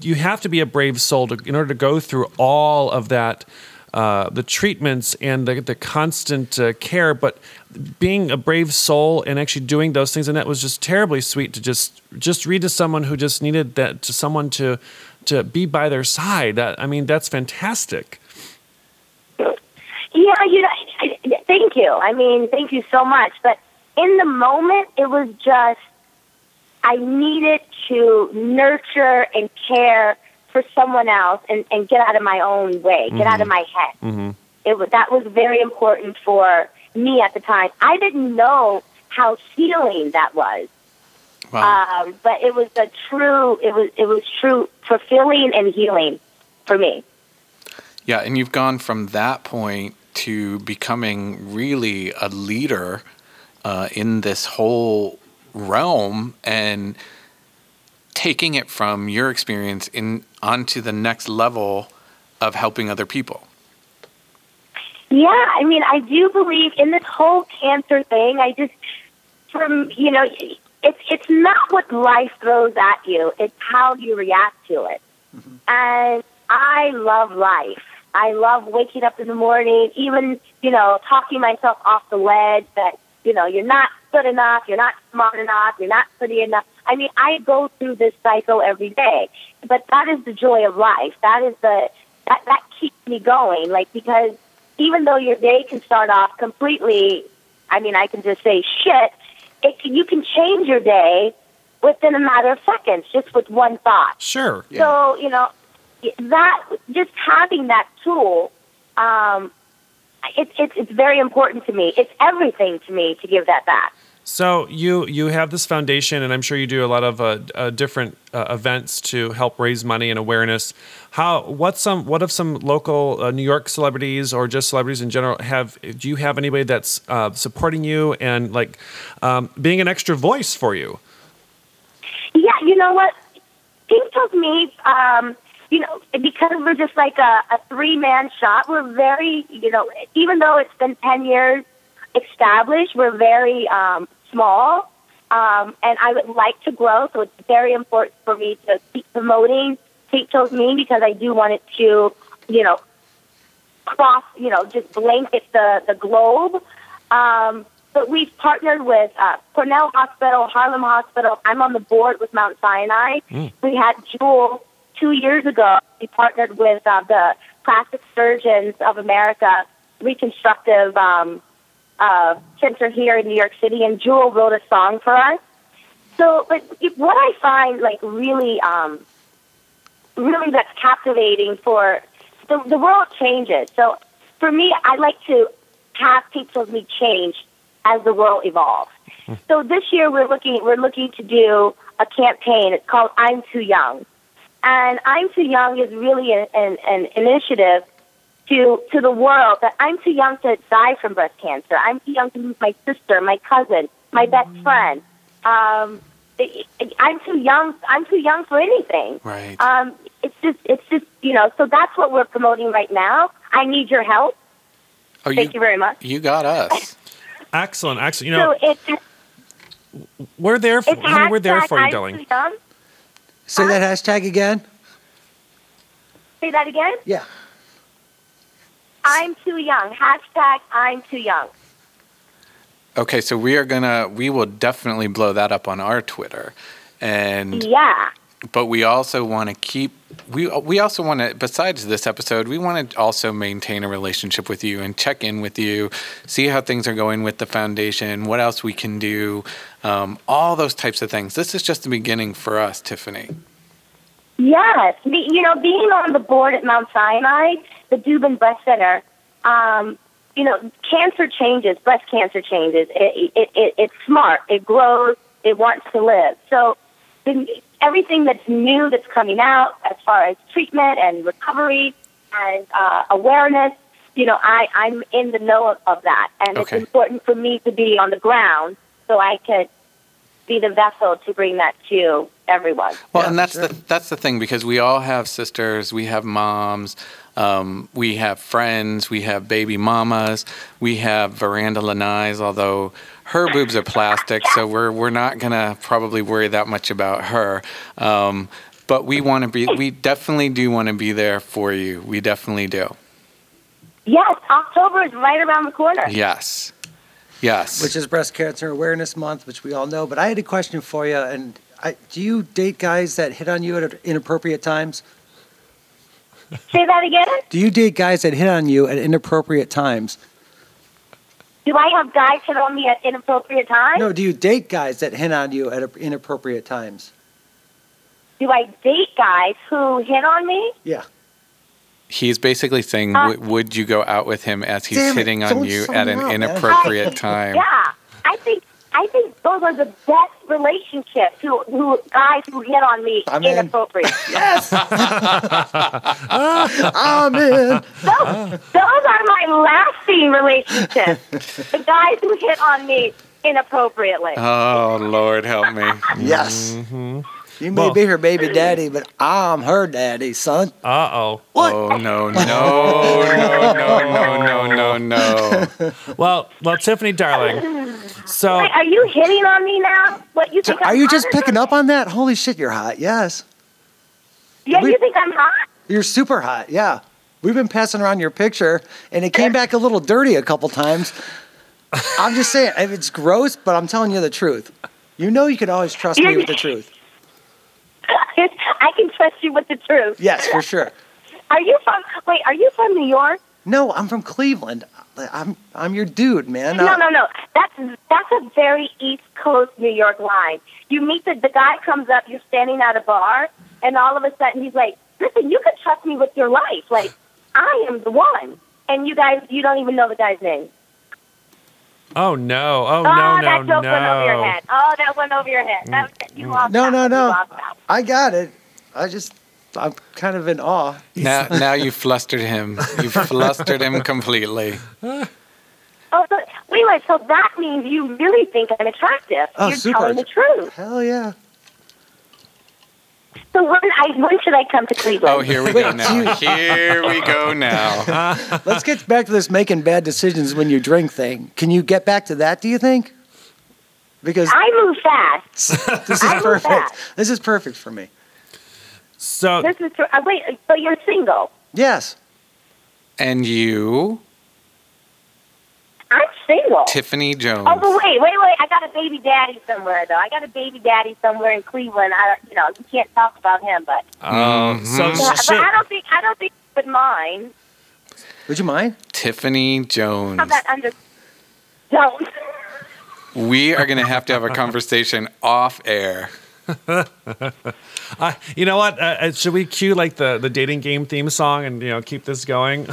you have to be a brave soul to, in order to go through all of that, uh, the treatments and the, the constant uh, care. But being a brave soul and actually doing those things, and that was just terribly sweet to just just read to someone who just needed that, to someone to to be by their side. That, I mean, that's fantastic. Yeah, you know, I, I, thank you. I mean, thank you so much. But in the moment, it was just, I needed to nurture and care for someone else and, and get out of my own way, get mm-hmm. out of my head. Mm-hmm. It was, that was very important for me at the time. I didn't know how healing that was. Wow. Um, but it was a true, it was, it was true fulfilling and healing for me. Yeah, and you've gone from that point to becoming really a leader uh, in this whole realm and taking it from your experience in onto the next level of helping other people. Yeah, I mean, I do believe in this whole cancer thing. I just, from, you know, it's it's not what life throws at you. It's how you react to it. Mm-hmm. And I love life. I love waking up in the morning, even, you know, talking myself off the ledge that, you know, you're not good enough, you're not smart enough, you're not pretty enough. I mean, I go through this cycle every day, but that is the joy of life. That is the, that, that keeps me going. Like, because even though your day can start off completely, I mean, I can just say shit, it can, you can change your day within a matter of seconds, just with one thought. Sure. Yeah. So, you know, that, just having that tool, um, it's it, it's very important to me. It's everything to me to give that back. So you you have this foundation, and I'm sure you do a lot of uh, uh, different uh, events to help raise money and awareness. How what some what if some local uh, New York celebrities or just celebrities in general have? Do you have anybody that's uh, supporting you and like um, being an extra voice for you? Yeah, you know what? Pink Chose Me. Um, You know, because we're just like a, a three-man shop, we're very, you know, even though it's been ten years established, we're very um, small, um, and I would like to grow, so it's very important for me to keep promoting Pink Chose Me because I do want it to, you know, cross, you know, just blanket the, the globe. Um, but we've partnered with uh, Cornell Hospital, Harlem Hospital. I'm on the board with Mount Sinai. Mm. We had Jewel. Two years ago, we partnered with uh, the Plastic Surgeons of America Reconstructive um, uh, Center here in New York City, and Jewel wrote a song for us. So, but what I find like really, um, really that's captivating for the, the world changes. So, for me, I like to have Pink Chose Me change as the world evolves. So this year, we're looking we're looking to do a campaign. It's called "I'm Too Young." And I'm Too Young is really an, an, an initiative to to the world that I'm too young to die from breast cancer. I'm too young to lose my sister, my cousin, my best friend. Um, it, it, I'm too young. I'm too young for anything. Right. Um, it's just it's just you know. So that's what we're promoting right now. I need your help. Oh, Thank you, you very much. You got us. excellent, excellent. You know, so it's, we're there. For, it's hashtag, we're there for you, darling. I'm too young. Say uh, that hashtag again. Say that again? Yeah. I'm too young. Hashtag I'm too young. Okay, so we are gonna, we will definitely blow that up on our Twitter, and yeah. But we also want to keep, we we also want to, besides this episode, we want to also maintain a relationship with you and check in with you, see how things are going with the foundation, what else we can do, um, all those types of things. This is just the beginning for us, Tiffany. Yes. Be, you know, being on the board at Mount Sinai, the Dubin Breast Center, um, you know, cancer changes, breast cancer changes. It, it, it, it's smart. It grows. It wants to live. So the, everything that's new that's coming out as far as treatment and recovery and uh, awareness, you know, I, I'm in the know of, of that. And okay. It's important for me to be on the ground so I could be the vessel to bring that to everyone. Well, yeah, and that's sure. the that's the thing, because we all have sisters, we have moms, um, we have friends, we have baby mamas, we have Veranda Lanai's, although her boobs are plastic, so we're we're not gonna probably worry that much about her. Um, but we want to be, we definitely do want to be there for you. We definitely do. Yes, October is right around the corner. Yes. Yes. Which is Breast Cancer Awareness Month, which we all know. But I had a question for you. And I, do you date guys that hit on you at inappropriate times? Say that again? Do you date guys that hit on you at inappropriate times? Do I have guys hit on me at inappropriate times? No, do you date guys that hit on you at inappropriate times? Do I date guys who hit on me? Yeah. He's basically saying, uh, w- would you go out with him as he's it, hitting on you at an up, inappropriate I, time? Yeah, I think I think those are the best relationships, who, who guys who hit on me I'm inappropriate. In. Yes! I'm in. Those, those are my lasting relationships. The guys who hit on me inappropriately. Oh, Lord, help me. Yes. Mm-hmm. You may well, be her baby daddy, but I'm her daddy, son. Uh-oh. What? Oh, no, no, no, no, no, no, no, no. Well, well, Tiffany, darling. So, wait, are you hitting on me now? What you think? So, are I'm you just picking up on that? Holy shit, you're hot, yes. Yeah, we, you think I'm hot? You're super hot, yeah. We've been passing around your picture, and it came back a little dirty a couple times. I'm just saying, it's gross, but I'm telling you the truth. You know you can always trust me with the truth. I can trust you with the truth. Yes, for sure. Are you from? Wait, are you from New York? No, I'm from Cleveland. I'm I'm your dude, man. No, I, no, no. That's that's a very East Coast New York line. You meet the the guy comes up. You're standing at a bar, and all of a sudden he's like, "Listen, you can trust me with your life. Like, I am the one." And you guys, you don't even know the guy's name. Oh, no. Oh, oh no, no, no. Oh, that joke no. went over your head. Oh, that went over your head. That was, you lost No, out. no, no. I got it. I just, I'm kind of in awe. Now now you flustered him. You flustered him completely. Oh, so, wait, so that means you really think I'm attractive. Oh, You're super. telling the truth. Hell, yeah. So when, I, when should I come to Cleveland? Oh, here we go now. Here we go now. Let's get back to this making bad decisions when you drink thing. Can you get back to that, do you think? Because I move fast. This is I perfect. Move fast. This is perfect for me. So this is for, uh, wait, so you're single? Yes. And you? I'm single. Tiffany Jones. Oh, but wait, wait, wait. I got a baby daddy somewhere, though. I got a baby daddy somewhere in Cleveland. I don't, you know, you can't talk about him, but. Um, mm-hmm. so, yeah, but I don't think, I don't think you would mind. Would you mind? Tiffany Jones. How about under, don't. We are going to have to have a conversation off air. uh, you know what? Uh, should we cue like the, the dating game theme song and, you know, keep this going?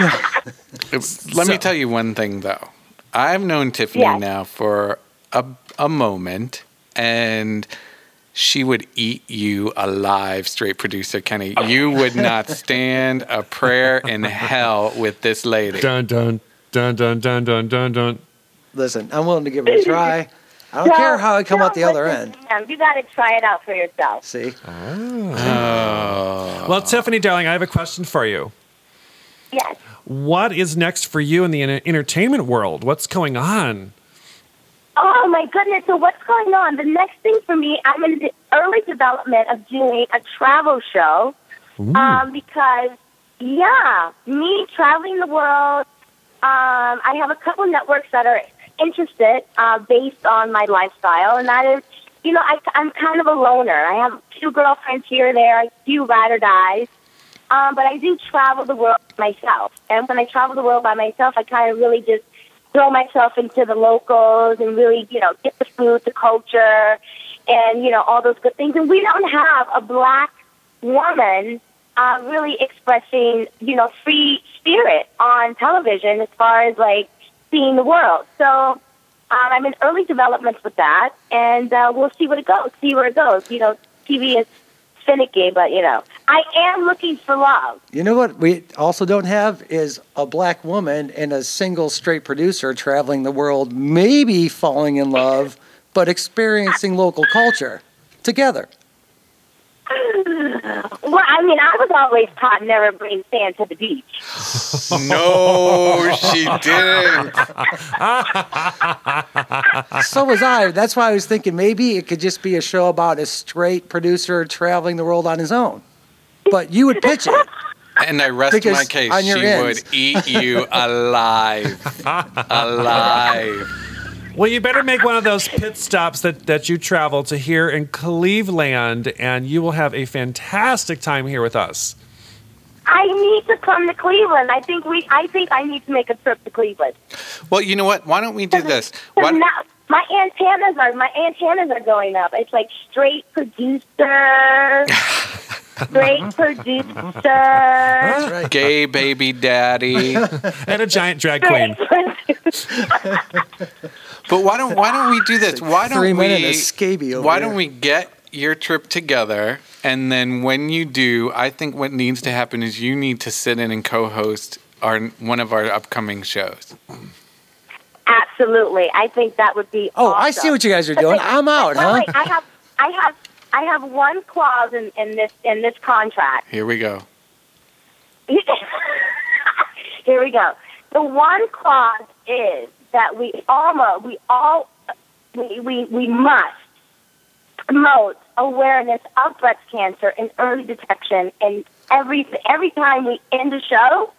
Let so. me tell you one thing, though. I've known Tiffany yeah. now for a, a moment, and she would eat you alive, straight producer Kenny. Oh. You would not stand a prayer in hell with this lady. Dun, dun, dun, dun, dun, dun, dun, dun. Listen, I'm willing to give it a try. I don't no, care how I come no, out the other end. You got to try it out for yourself. See? Oh. Oh. Well, Tiffany, darling, I have a question for you. Yes. What is next for you in the entertainment world? What's going on? Oh, my goodness, so what's going on? The next thing for me, I'm in the early development of doing a travel show um, because, yeah, me traveling the world, um, I have a couple networks that are interested uh, based on my lifestyle, and that is, you know, I, I'm kind of a loner. I have two girlfriends here and there. I do ride or dies. Um, but I do travel the world myself. And when I travel the world by myself, I kind of really just throw myself into the locals and really, you know, get the food, the culture, and, you know, all those good things. And we don't have a black woman uh, really expressing, you know, free spirit on television as far as, like, seeing the world. So... Um, I'm in early development with that, and uh, we'll see what it goes, see where it goes. You know, T V is finicky, but, you know, I am looking for love. You know what we also don't have is a black woman and a single straight producer traveling the world, maybe falling in love, but experiencing local culture together. Well, I mean, I was always taught never bring sand to the beach. No, she didn't. So was I. That's why I was thinking maybe it could just be a show about a straight producer traveling the world on his own. But you would pitch it. And I rest because my case. She ends. Would eat you alive. Alive. Well, you better make one of those pit stops that, that you travel to here in Cleveland, and you will have a fantastic time here with us. I need to come to Cleveland. I think we. I think I need to make a trip to Cleveland. Well, you know what? Why don't we do this? Why don't... Now, my antennas are my antennas are going up. It's like straight producer. Great producer. That's right. Gay baby daddy. And a giant drag queen. But why don't why don't we do this? Why don't Three we over why here. Don't we get your trip together, and then when you do, I think what needs to happen is you need to sit in and co-host our one of our upcoming shows. Absolutely. I think that would be Oh, awesome. I see what you guys are doing. Like, I'm out, huh? Like, I have I have I have one clause in, in this in this contract. Here we go. Here we go. The one clause is that we almost we all we, we we must promote awareness of breast cancer and early detection, and every every time we end a show,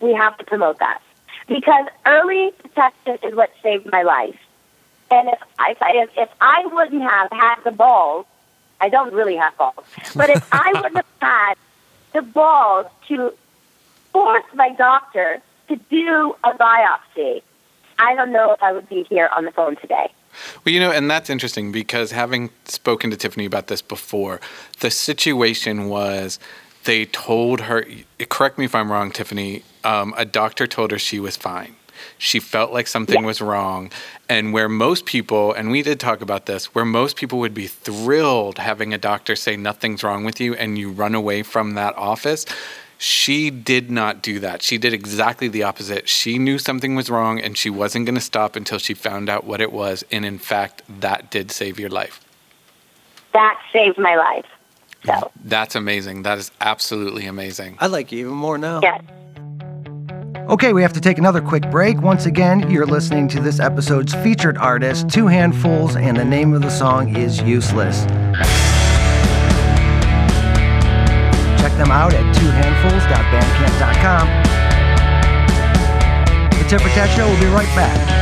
we have to promote that. Because early detection is what saved my life. And if I if, if I wouldn't have had the balls, I don't really have balls. But if I wouldn't have had the balls to force my doctor to do a biopsy, I don't know if I would be here on the phone today. Well, you know, and that's interesting because having spoken to Tiffany about this before, the situation was they told her, correct me if I'm wrong, Tiffany, um, a doctor told her she was fine. She felt like something was wrong. And where most people, and we did talk about this, where most people would be thrilled having a doctor say nothing's wrong with you and you run away from that office, she did not do that. She did exactly the opposite. She knew something was wrong and she wasn't going to stop until she found out what it was. And in fact, that did save your life. That saved my life. So. That's amazing. That is absolutely amazing. I like you even more now. Yes. Okay, we have to take another quick break. Once again, you're listening to this episode's featured artist, Two Handfuls, and the name of the song is Useless. Check them out at two handfuls dot bandcamp dot com. The Tip for Tat Show will be right back.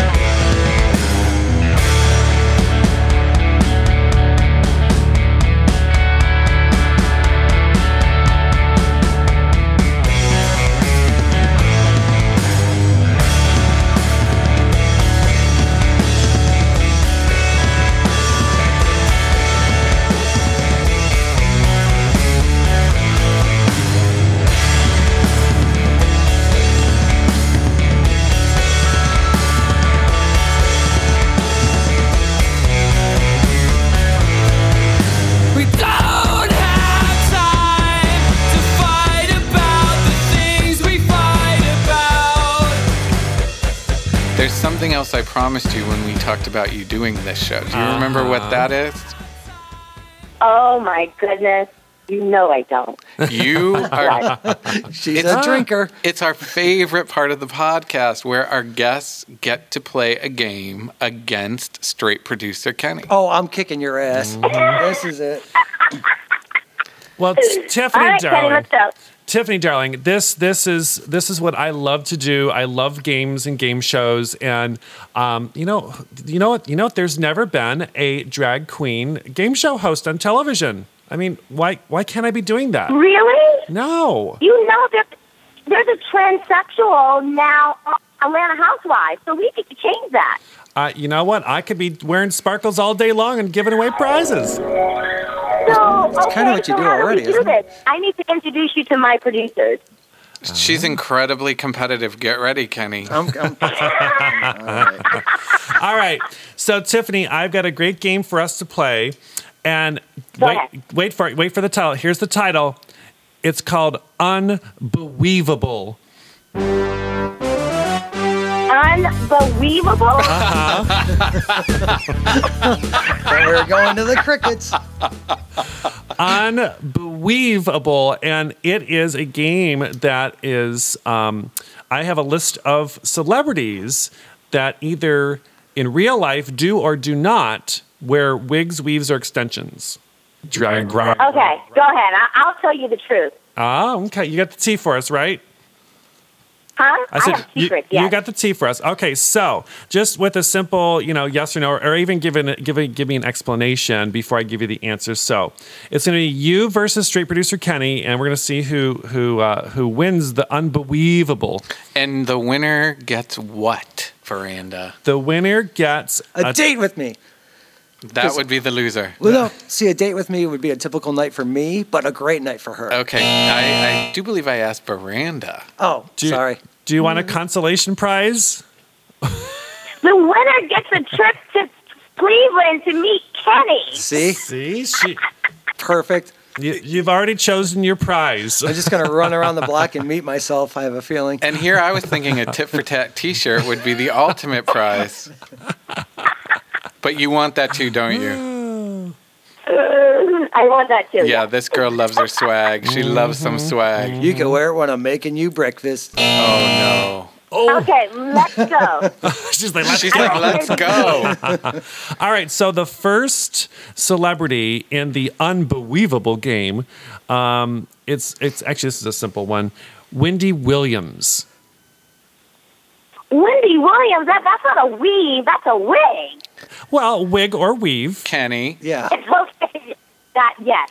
There's something else I promised you when we talked about you doing this show. Do you uh-huh. remember what that is? Oh, my goodness. You know I don't. You are. She's a drinker. It's our favorite part of the podcast where our guests get to play a game against straight producer Kenny. Oh, I'm kicking your ass. Mm. This is it. Well, Tiffany, right, darling. Kenny, Tiffany, darling, this this is this is what I love to do. I love games and game shows, and um, you know, you know what, you know what? There's never been a drag queen game show host on television. I mean, why why can't I be doing that? Really? No. You know, there's, there's a transsexual now Atlanta Housewives, so we could change that. Uh, you know what? I could be wearing sparkles all day long and giving away prizes. So, it's okay, kind of what you so do already. Do isn't it? I need to introduce you to my producers. She's incredibly competitive. Get ready, Kenny. I'm, I'm... All right. All right. So, Tiffany, I've got a great game for us to play. And wait, wait for it. Wait for the title. Here's the title. It's called Unbelievable. Unbelievable? Uh-huh. So we're going to the crickets. Unbelievable. And it is a game that is, um, I have a list of celebrities that either in real life do or do not wear wigs, weaves, or extensions. Drag. Okay, right, right. Go ahead. I- I'll tell you the truth. Ah, okay. You got the tea for us, right? Huh? I said, I have secrets, you, yes. You got the tea for us. Okay, so just with a simple, you know, yes or no, or even give, an, give, a, give me an explanation before I give you the answer. So it's going to be you versus straight producer Kenny, and we're going to see who who uh, who wins the unbelievable. And the winner gets what, Veranda? The winner gets a, a date with me. That would be the loser. Well, no, see, a date with me would be a typical night for me, but a great night for her. Okay, I, I do believe I asked Veranda. Oh, do you, sorry. Do you want a consolation prize? The winner gets a trip to Cleveland to meet Kenny. See? See? She... Perfect. You, you've already chosen your prize. I'm just going to run around the block and meet myself, I have a feeling. And here I was thinking a tit-for-tat T-shirt would be the ultimate prize. But you want that too, don't you? Uh, I want that too. Yeah, this girl loves her swag. She loves some swag. You can wear it when I'm making you breakfast. Oh, no. Oh. Okay, let's go. She's like, let's She's go. Like, let's go. All right, so the first celebrity in the unbelievable game, um, it's it's actually, this is a simple one, Wendy Williams. Wendy Williams, that, that's not a weave, that's a wig. Well, wig or weave. Kenny. Yeah. It's okay. That, yes.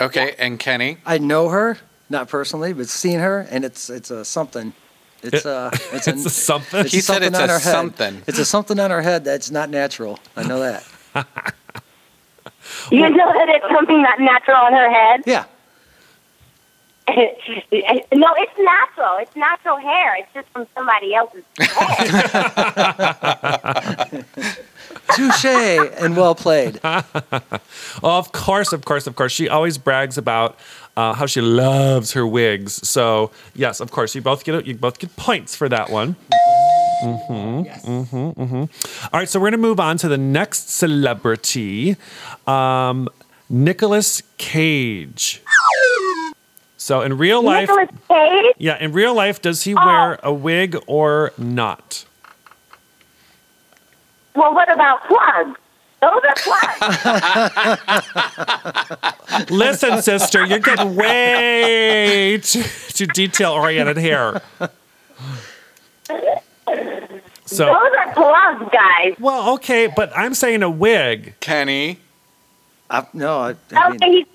Okay, yes. And Kenny? I know her, not personally, but seen her, and it's it's a something. It's, uh, it's, it's a, a something? It's he something said it's a something. It's a something on her head that's not natural. I know that. You know that it's something not natural on her head? Yeah. No, it's natural. It's natural hair. It's just from somebody else's hair. Touche and well played. Oh, of course, of course, of course. She always brags about uh, how she loves her wigs. So yes, of course, you both get you both get points for that one. Mm-hmm. Yes. Mm-hmm. Mm-hmm. All right, so we're gonna move on to the next celebrity, um, Nicolas Cage. So in real life, Nicolas Cage? Yeah, in real life, does he oh. wear a wig or not? Well, what about plugs? Those are plugs. Listen, sister, you're getting way too, too detail-oriented here. So, those are plugs, guys. Well, okay, but I'm saying a wig. Kenny? I, no, I, I mean, he,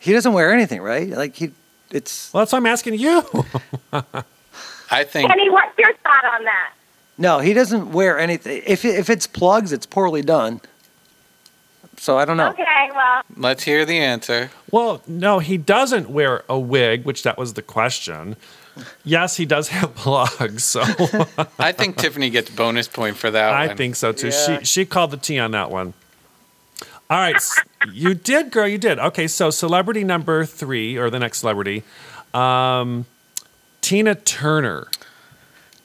he doesn't wear anything, right? Like he. It's well, that's why I'm asking you. I think. Kenny, what's your thought on that? No, he doesn't wear anything. If if it's plugs, it's poorly done. So I don't know. Okay, well. Let's hear the answer. Well, no, he doesn't wear a wig, which that was the question. Yes, he does have plugs. So I think Tiffany gets bonus point for that. I one. think so too. Yeah. She she called the T on that one. All right, you did, girl, you did. Okay, so celebrity number three, or the next celebrity, um, Tina Turner.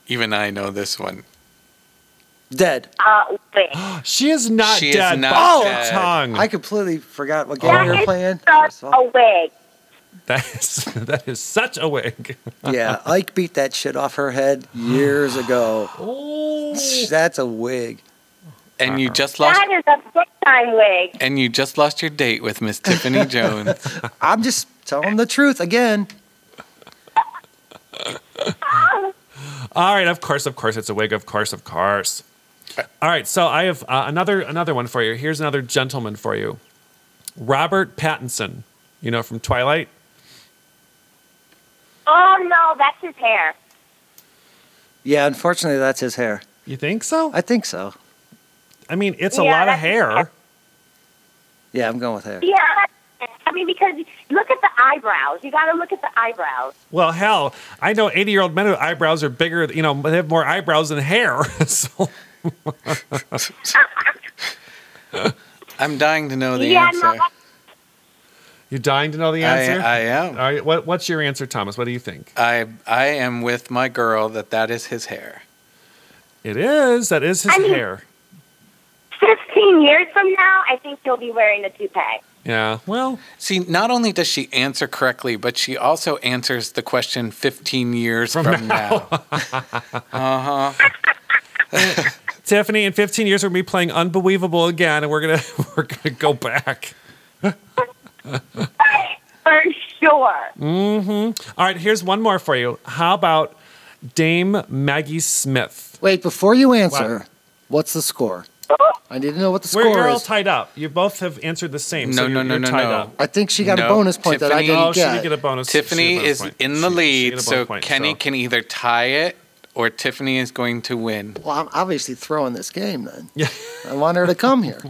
Even I know this one. Dead. Uh, she is not she dead. She is not oh, dead. Tongue. I completely forgot what game we were playing. A wig. That is, that is such a wig. Yeah, Ike beat that shit off her head years ago. Ooh. That's a wig. And you just lost. That is a big-time wig. And you just lost your date with Miss Tiffany Jones. I'm just telling the truth again. All right, of course, of course, it's a wig. Of course, of course. All right, so I have uh, another another one for you. Here's another gentleman for you, Robert Pattinson. You know, from Twilight. Oh no, that's his hair. Yeah, unfortunately, that's his hair. You think so? I think so. I mean, it's yeah, a lot of hair. hair. Yeah, I'm going with hair. Yeah, I mean, because look at the eyebrows. You got to look at the eyebrows. Well, hell, I know eighty-year-old men whose eyebrows are bigger. You know, they have more eyebrows than hair. So. I'm dying to know the yeah, answer. No, You're dying to know the answer? I, I am. All right, what, what's your answer, Thomas? What do you think? I I am with my girl that that is his hair. It is. That is his I mean, hair. Fifteen years from now, I think he'll be wearing a toupee. Yeah. Well, see, not only does she answer correctly, but she also answers the question fifteen years from, from now. now. uh huh. Tiffany, in fifteen years, we're gonna be playing Unbelievable again, and we're gonna we're gonna go back. For sure. Mm-hmm. All right. Here's one more for you. How about Dame Maggie Smith? Wait, before you answer, what? what's the score? I need to know what the score is. We're all tied up. You both have answered the same. No, so no, no, no, tied no. Up. I think she got no. a bonus point Tiffany, that I didn't oh, get. She did get a bonus. Tiffany a bonus is point. in the she, lead, she so point, Kenny so. can either tie it or Tiffany is going to win. Well, I'm obviously throwing this game then. Yeah. I want her to come here.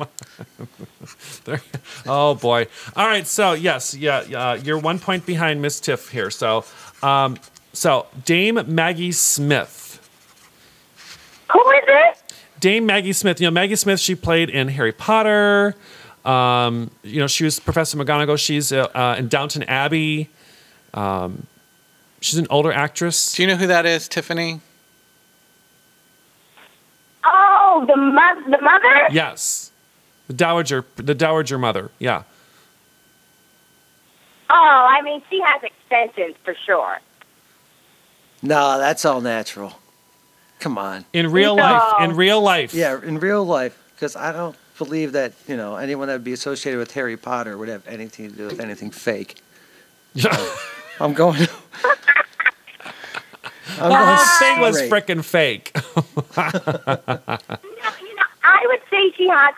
Oh, boy. All right, so, yes, yeah, uh, you're one point behind Miss Tiff here. So, um, so Dame Maggie Smith. Who is it? Dame Maggie Smith. You know, Maggie Smith, she played in Harry Potter. Um, you know, she was Professor McGonagall. She's uh, in Downton Abbey. Um, she's an older actress. Do you know who that is, Tiffany? Oh, the, mo- the mother? Yes. The dowager, the dowager mother, yeah. Oh, I mean, she has extensions for sure. No, that's all natural. Come on. In real no. life. In real life. Yeah, in real life. Because I don't believe that, you know, anyone that would be associated with Harry Potter would have anything to do with anything fake. Yeah. So I'm going... I'm well, going this thing was freaking fake. you know, you know, I would say she has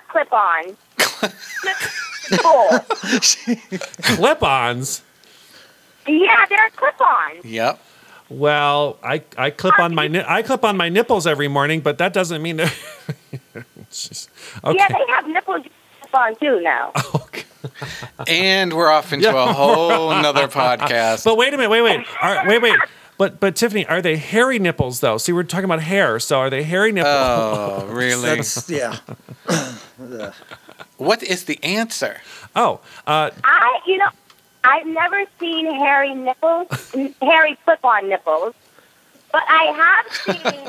clip-ons. Clip-ons? Yeah, they're clip-ons. Yep. Well, I I clip on my I clip on my nipples every morning, but that doesn't mean that. Okay. Yeah, they have nipples on too now. Okay. And we're off into yeah, a whole nother podcast. But wait a minute, wait, wait, right, wait, wait. But but Tiffany, are they hairy nipples though? See, we're talking about hair, so are they hairy nipples? Oh, really? That's, yeah. What is the answer? Oh, uh, I you know. I've never seen hairy nipples, hairy clip-on nipples, but I have seen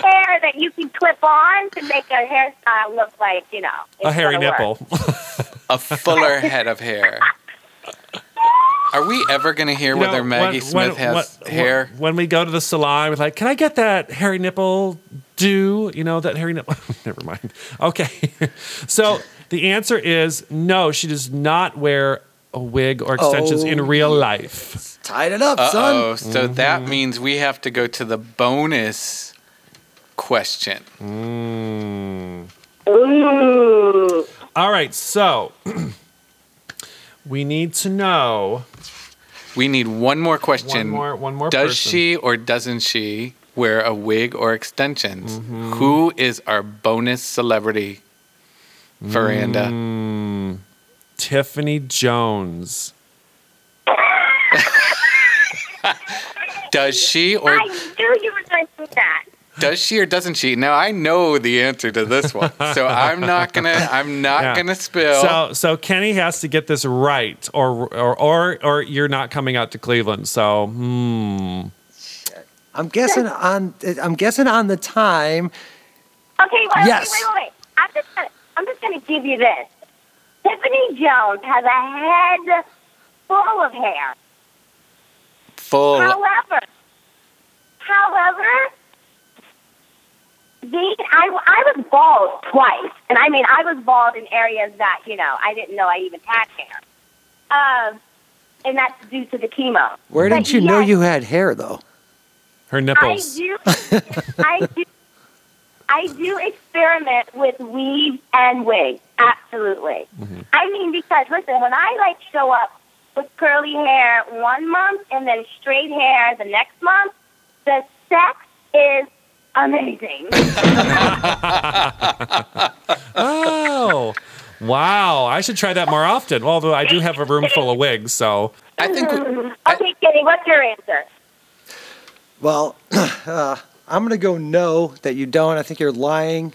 hair that you can clip on to make a hairstyle look like, you know. A hairy nipple. A fuller head of hair. Are we ever going to hear you whether know, Maggie when, Smith when, has when, hair? When we go to the salon, we're like, can I get that hairy nipple do? You know, that hairy nipple? Never mind. Okay. So the answer is no, she does not wear a wig or extensions oh, in real life. Tied it up, Uh-oh, son. So mm-hmm. that means we have to go to the bonus question. Mm. Ooh. All right, so we need to know. We need one more question. One more, one more Does person. she or doesn't she wear a wig or extensions? Mm-hmm. Who is our bonus celebrity? Veranda. Mm. Tiffany Jones. Does she or I knew you were going to do that. Does she or doesn't she? Now I know the answer to this one, so I'm not gonna. I'm not yeah. gonna spill. So, so Kenny has to get this right, or or or, or you're not coming out to Cleveland. So, hmm. I'm guessing on. I'm guessing on the time. Okay. Wait, yes. Wait. Wait. Wait. I'm just gonna. I'm just gonna give you this. Tiffany Jones has a head full of hair. Full. However, however, the, I, I was bald twice. And I mean, I was bald in areas that, you know, I didn't know I even had hair. Um, and that's due to the chemo. Where did you yes, know you had hair, though? Her nipples. I do, I do. I do experiment with weave and wigs. Absolutely. Mm-hmm. I mean, because, listen, when I, like, show up with curly hair one month and then straight hair the next month, the sex is amazing. Oh, wow. I should try that more often, although I do have a room full of wigs, so. I think. Mm-hmm. I, okay, Kenny, what's your answer? Well, uh, I'm going to go no, that you don't. I think you're lying,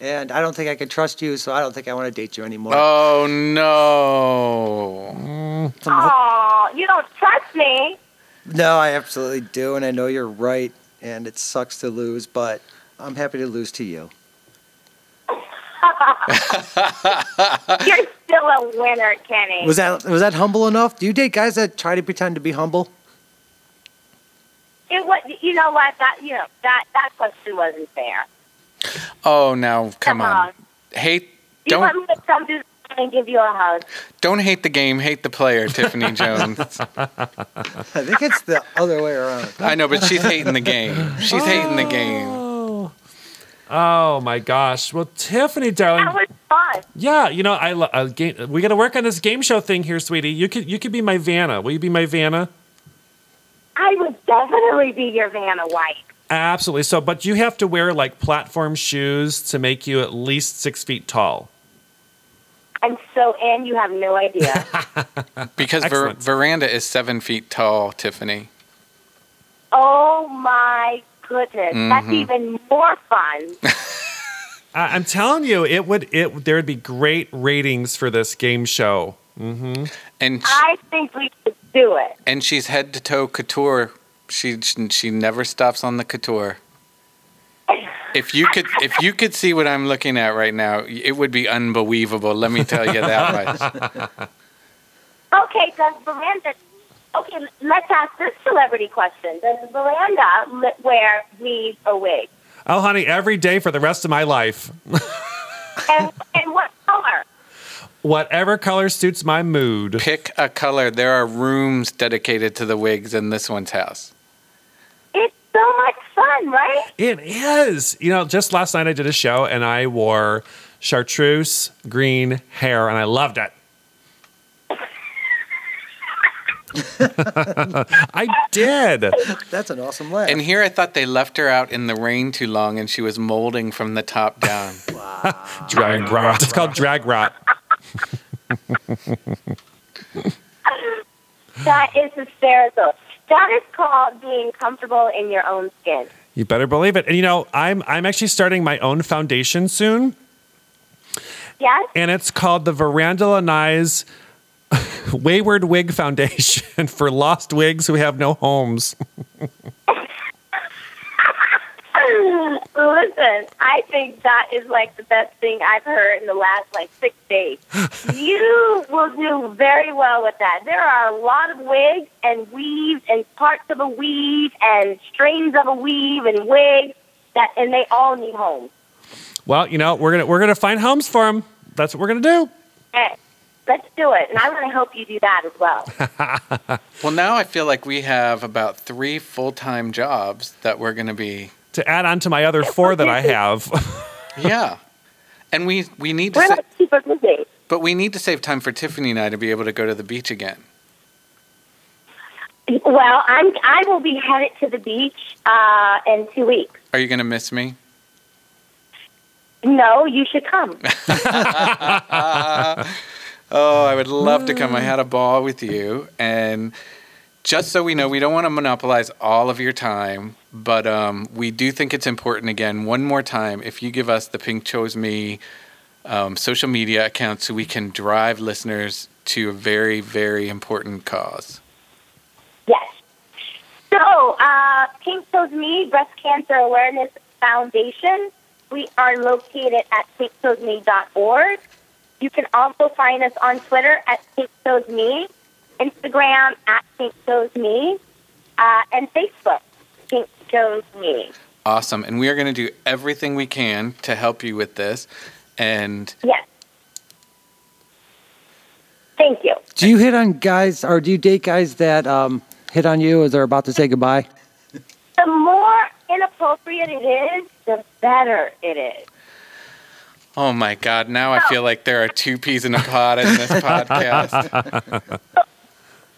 and I don't think I can trust you, so I don't think I want to date you anymore. Oh, no. Oh, you don't trust me. No, I absolutely do, and I know you're right, and it sucks to lose, but I'm happy to lose to you. You're still a winner, Kenny. Was that was that humble enough? Do you date guys that try to pretend to be humble? It was, you know what, that, you know, that, that question wasn't fair. Oh, now, come, come on. on. Hate, do don't. You want me to come to and give you a hug? Don't hate the game, hate the player, Tiffany Jones. I think it's the other way around. I know, but she's hating the game. She's oh. hating the game. Oh, my gosh. Well, Tiffany, darling. That was fun. Yeah, you know, I lo- game, we got to work on this game show thing here, sweetie. You could, you could be my Vanna. Will you be my Vanna? I would definitely be your Vanna White. Absolutely. So, but you have to wear like platform shoes to make you at least six feet tall. I'm so in. You have no idea. Because Ver- Veranda is seven feet tall, Tiffany. Oh my goodness! Mm-hmm. That's even more fun. I- I'm telling you, it would. It there would be great ratings for this game show. Mm-hmm. And sh- I think we should do it. And she's head to toe couture. She she never stops on the couture. If you could if you could see what I'm looking at right now, it would be unbelievable. Let me tell you that much. Okay, does Veranda? Okay, let's ask this celebrity question. Does Veranda wear weave or wig? Oh, honey, every day for the rest of my life. and, and what color? Whatever color suits my mood. Pick a color. There are rooms dedicated to the wigs in this one's house. It's so much fun, right? It is. You know, just last night I did a show and I wore chartreuse green hair and I loved it. I did. That's an awesome laugh. And here I thought they left her out in the rain too long and she was molding from the top down. Wow. Drag rot. rot. It's called drag rot. That is hysterical. That is called being comfortable in your own skin. You better believe it. And you know, I'm I'm actually starting my own foundation soon. Yes. And it's called the Veranda Lanai's Wayward Wig Foundation for lost wigs who have no homes. Listen, I think that is like the best thing I've heard in the last like six days. You will do very well with that. There are a lot of wigs and weaves and parts of a weave and strains of a weave and wigs that, and they all need homes. Well, you know, we're gonna we're gonna find homes for them. That's what we're gonna do. Okay. Let's do it, and I want to help you do that as well. Well, now I feel like we have about three full-time jobs that we're gonna be. To add on to my other four that I have. Yeah. And we, we need to... We're sa- not super busy. But we need to save time for Tiffany and I to be able to go to the beach again. Well, I'm, I will be headed to the beach uh, in two weeks. Are you going to miss me? No, you should come. Oh, I would love to come. I had a ball with you. And just so we know, we don't want to monopolize all of your time. But um, we do think it's important, again, one more time, if you give us the Pink Chose Me um, social media account so we can drive listeners to a very, very important cause. Yes. So, uh, Pink Chose Me Breast Cancer Awareness Foundation. We are located at pink chose me dot org. You can also find us on Twitter at Pink Chose Me. Instagram at Pink Chose Me, uh, and Facebook, Pink Chose Me. Awesome. And we are going to do everything we can to help you with this. And yes. Thank you. Do you hit on guys, or do you date guys that um, hit on you as they're about to say goodbye? The more inappropriate it is, the better it is. Oh, my God. Now so, I feel like there are two peas in a pod in this podcast. So,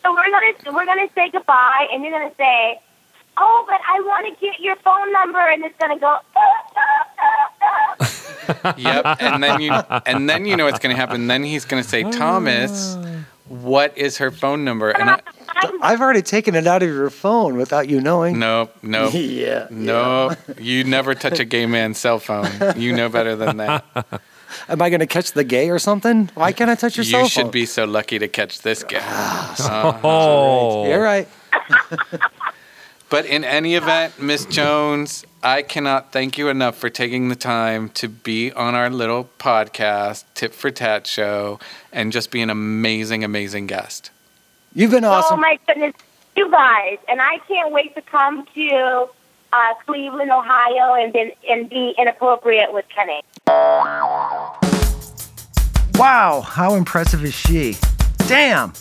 so we're going to we're gonna say goodbye, and you're going to say, oh, but I want to get your phone number, and it's going to go, uh, uh, uh. Yep, and then, you, and then you know what's going to happen. Then he's going to say, Thomas, what is her phone number? And I, I've already taken it out of your phone without you knowing. Nope, nope. Yeah. Nope. Yeah. You never touch a gay man's cell phone. You know better than that. Am I going to catch the gay or something? Why can't I touch your you cell phone? You should be so lucky to catch this guy. uh, oh. You're right. But in any event, Miss Jones, I cannot thank you enough for taking the time to be on our little podcast, Tit for Tat Show, and just be an amazing, amazing guest. You've been awesome. Oh, my goodness, you guys. And I can't wait to come to uh, Cleveland, Ohio, and, been, and be inappropriate with Kenny. Wow, how impressive is she? Damn.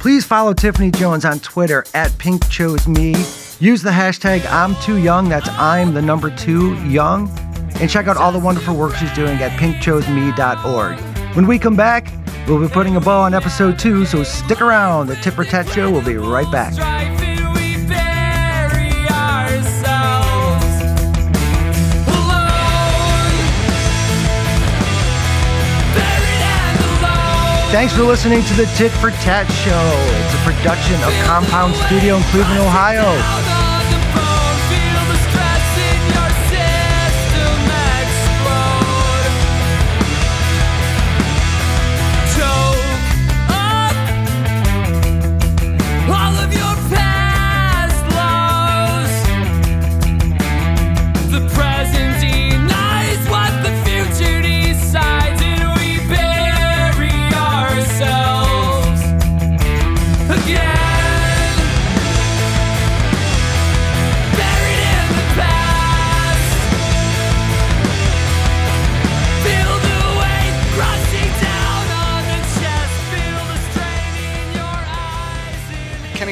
Please follow Tiffany Jones on Twitter at Pink Chose Me. Use the hashtag I'm Too Young. That's I'm the number two young. And check out all the wonderful work she's doing at pink chose me dot org. When we come back, we'll be putting a bow on episode two, so stick around. The Tit for Tat Show will be right back. Thanks for listening to the Tit for Tat Show. It's a production of Compound Studio in Cleveland, Ohio.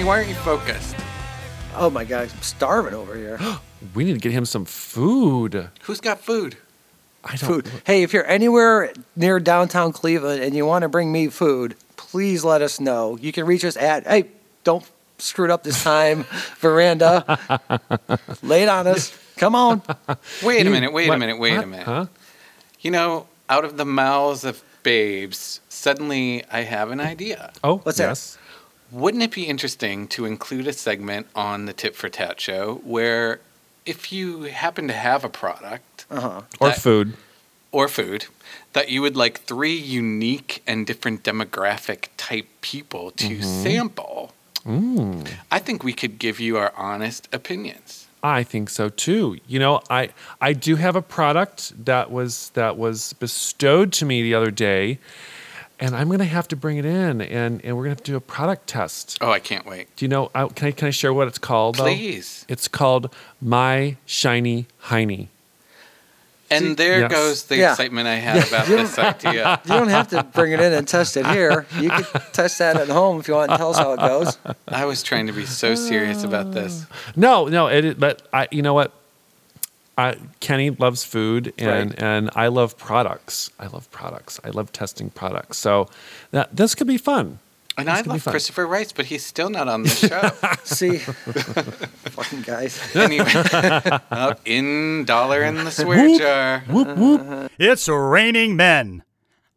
Why aren't you focused? Oh my God, I'm starving over here. We need to get him some food. Who's got food? I don't. Food. Hey, if you're anywhere near downtown Cleveland and you want to bring me food, please let us know. You can reach us at, hey, don't screw it up this time, Veranda. Lay it on us. Come on. Wait a minute, wait what? a minute, wait what? a minute. Huh? You know, out of the mouths of babes, suddenly I have an idea. Oh, what's yes. that? Wouldn't it be interesting to include a segment on the Tit for Tat Show where if you happen to have a product uh-huh. that, or food or food that you would like three unique and different demographic type people to mm-hmm. sample, mm. I think we could give you our honest opinions. I think so too. You know, I I do have a product that was that was bestowed to me the other day. And I'm going to have to bring it in, and, and we're going to have to do a product test. Oh, I can't wait. Do you know, I, can I can I share what it's called, though? Please. It's called My Shiny Hiney. And there yes. goes the yeah. excitement I had yeah. about this idea. You don't have to bring it in and test it here. You can test that at home if you want and tell us how it goes. I was trying to be so serious about this. No, no, it, but I, you know what? Uh, Kenny loves food, and, right. and I love products. I love products. I love testing products. So that, this could be fun. And this I love Christopher Rice, but he's still not on the show. See? Fucking guys. Anyway, up in dollar in the swear whoop, jar. Whoop, whoop. It's raining men.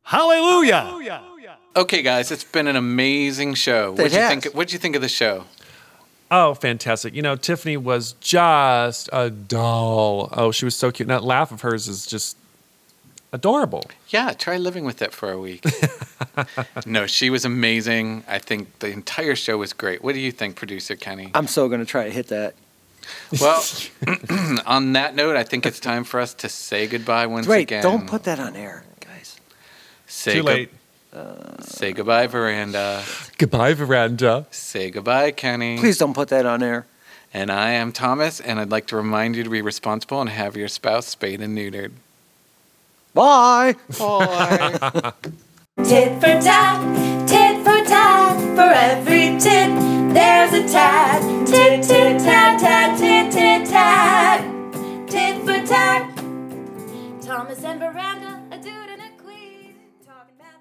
Hallelujah. Hallelujah. Okay, guys, it's been an amazing show. What did you think of the show? Oh, fantastic. You know, Tiffany was just a doll. Oh, she was so cute. And that laugh of hers is just adorable. Yeah, try living with it for a week. No, she was amazing. I think the entire show was great. What do you think, Producer Kenny? I'm so going to try to hit that. Well, on that note, I think it's time for us to say goodbye once Wait, again. Wait, don't put that on air, guys. Say Too go- late. Uh, Say goodbye, Veranda. Goodbye, Veranda. Say goodbye, Kenny. Please don't put that on air. And I am Thomas, and I'd like to remind you to be responsible and have your spouse spayed and neutered. Bye. Bye. Tit for tat, tit for tat, for every tit, there's a tat. Tit, tit, tat, tat, tit, tit, tat. Tit for tat. Thomas and Veranda, a dude and a queen. Talking about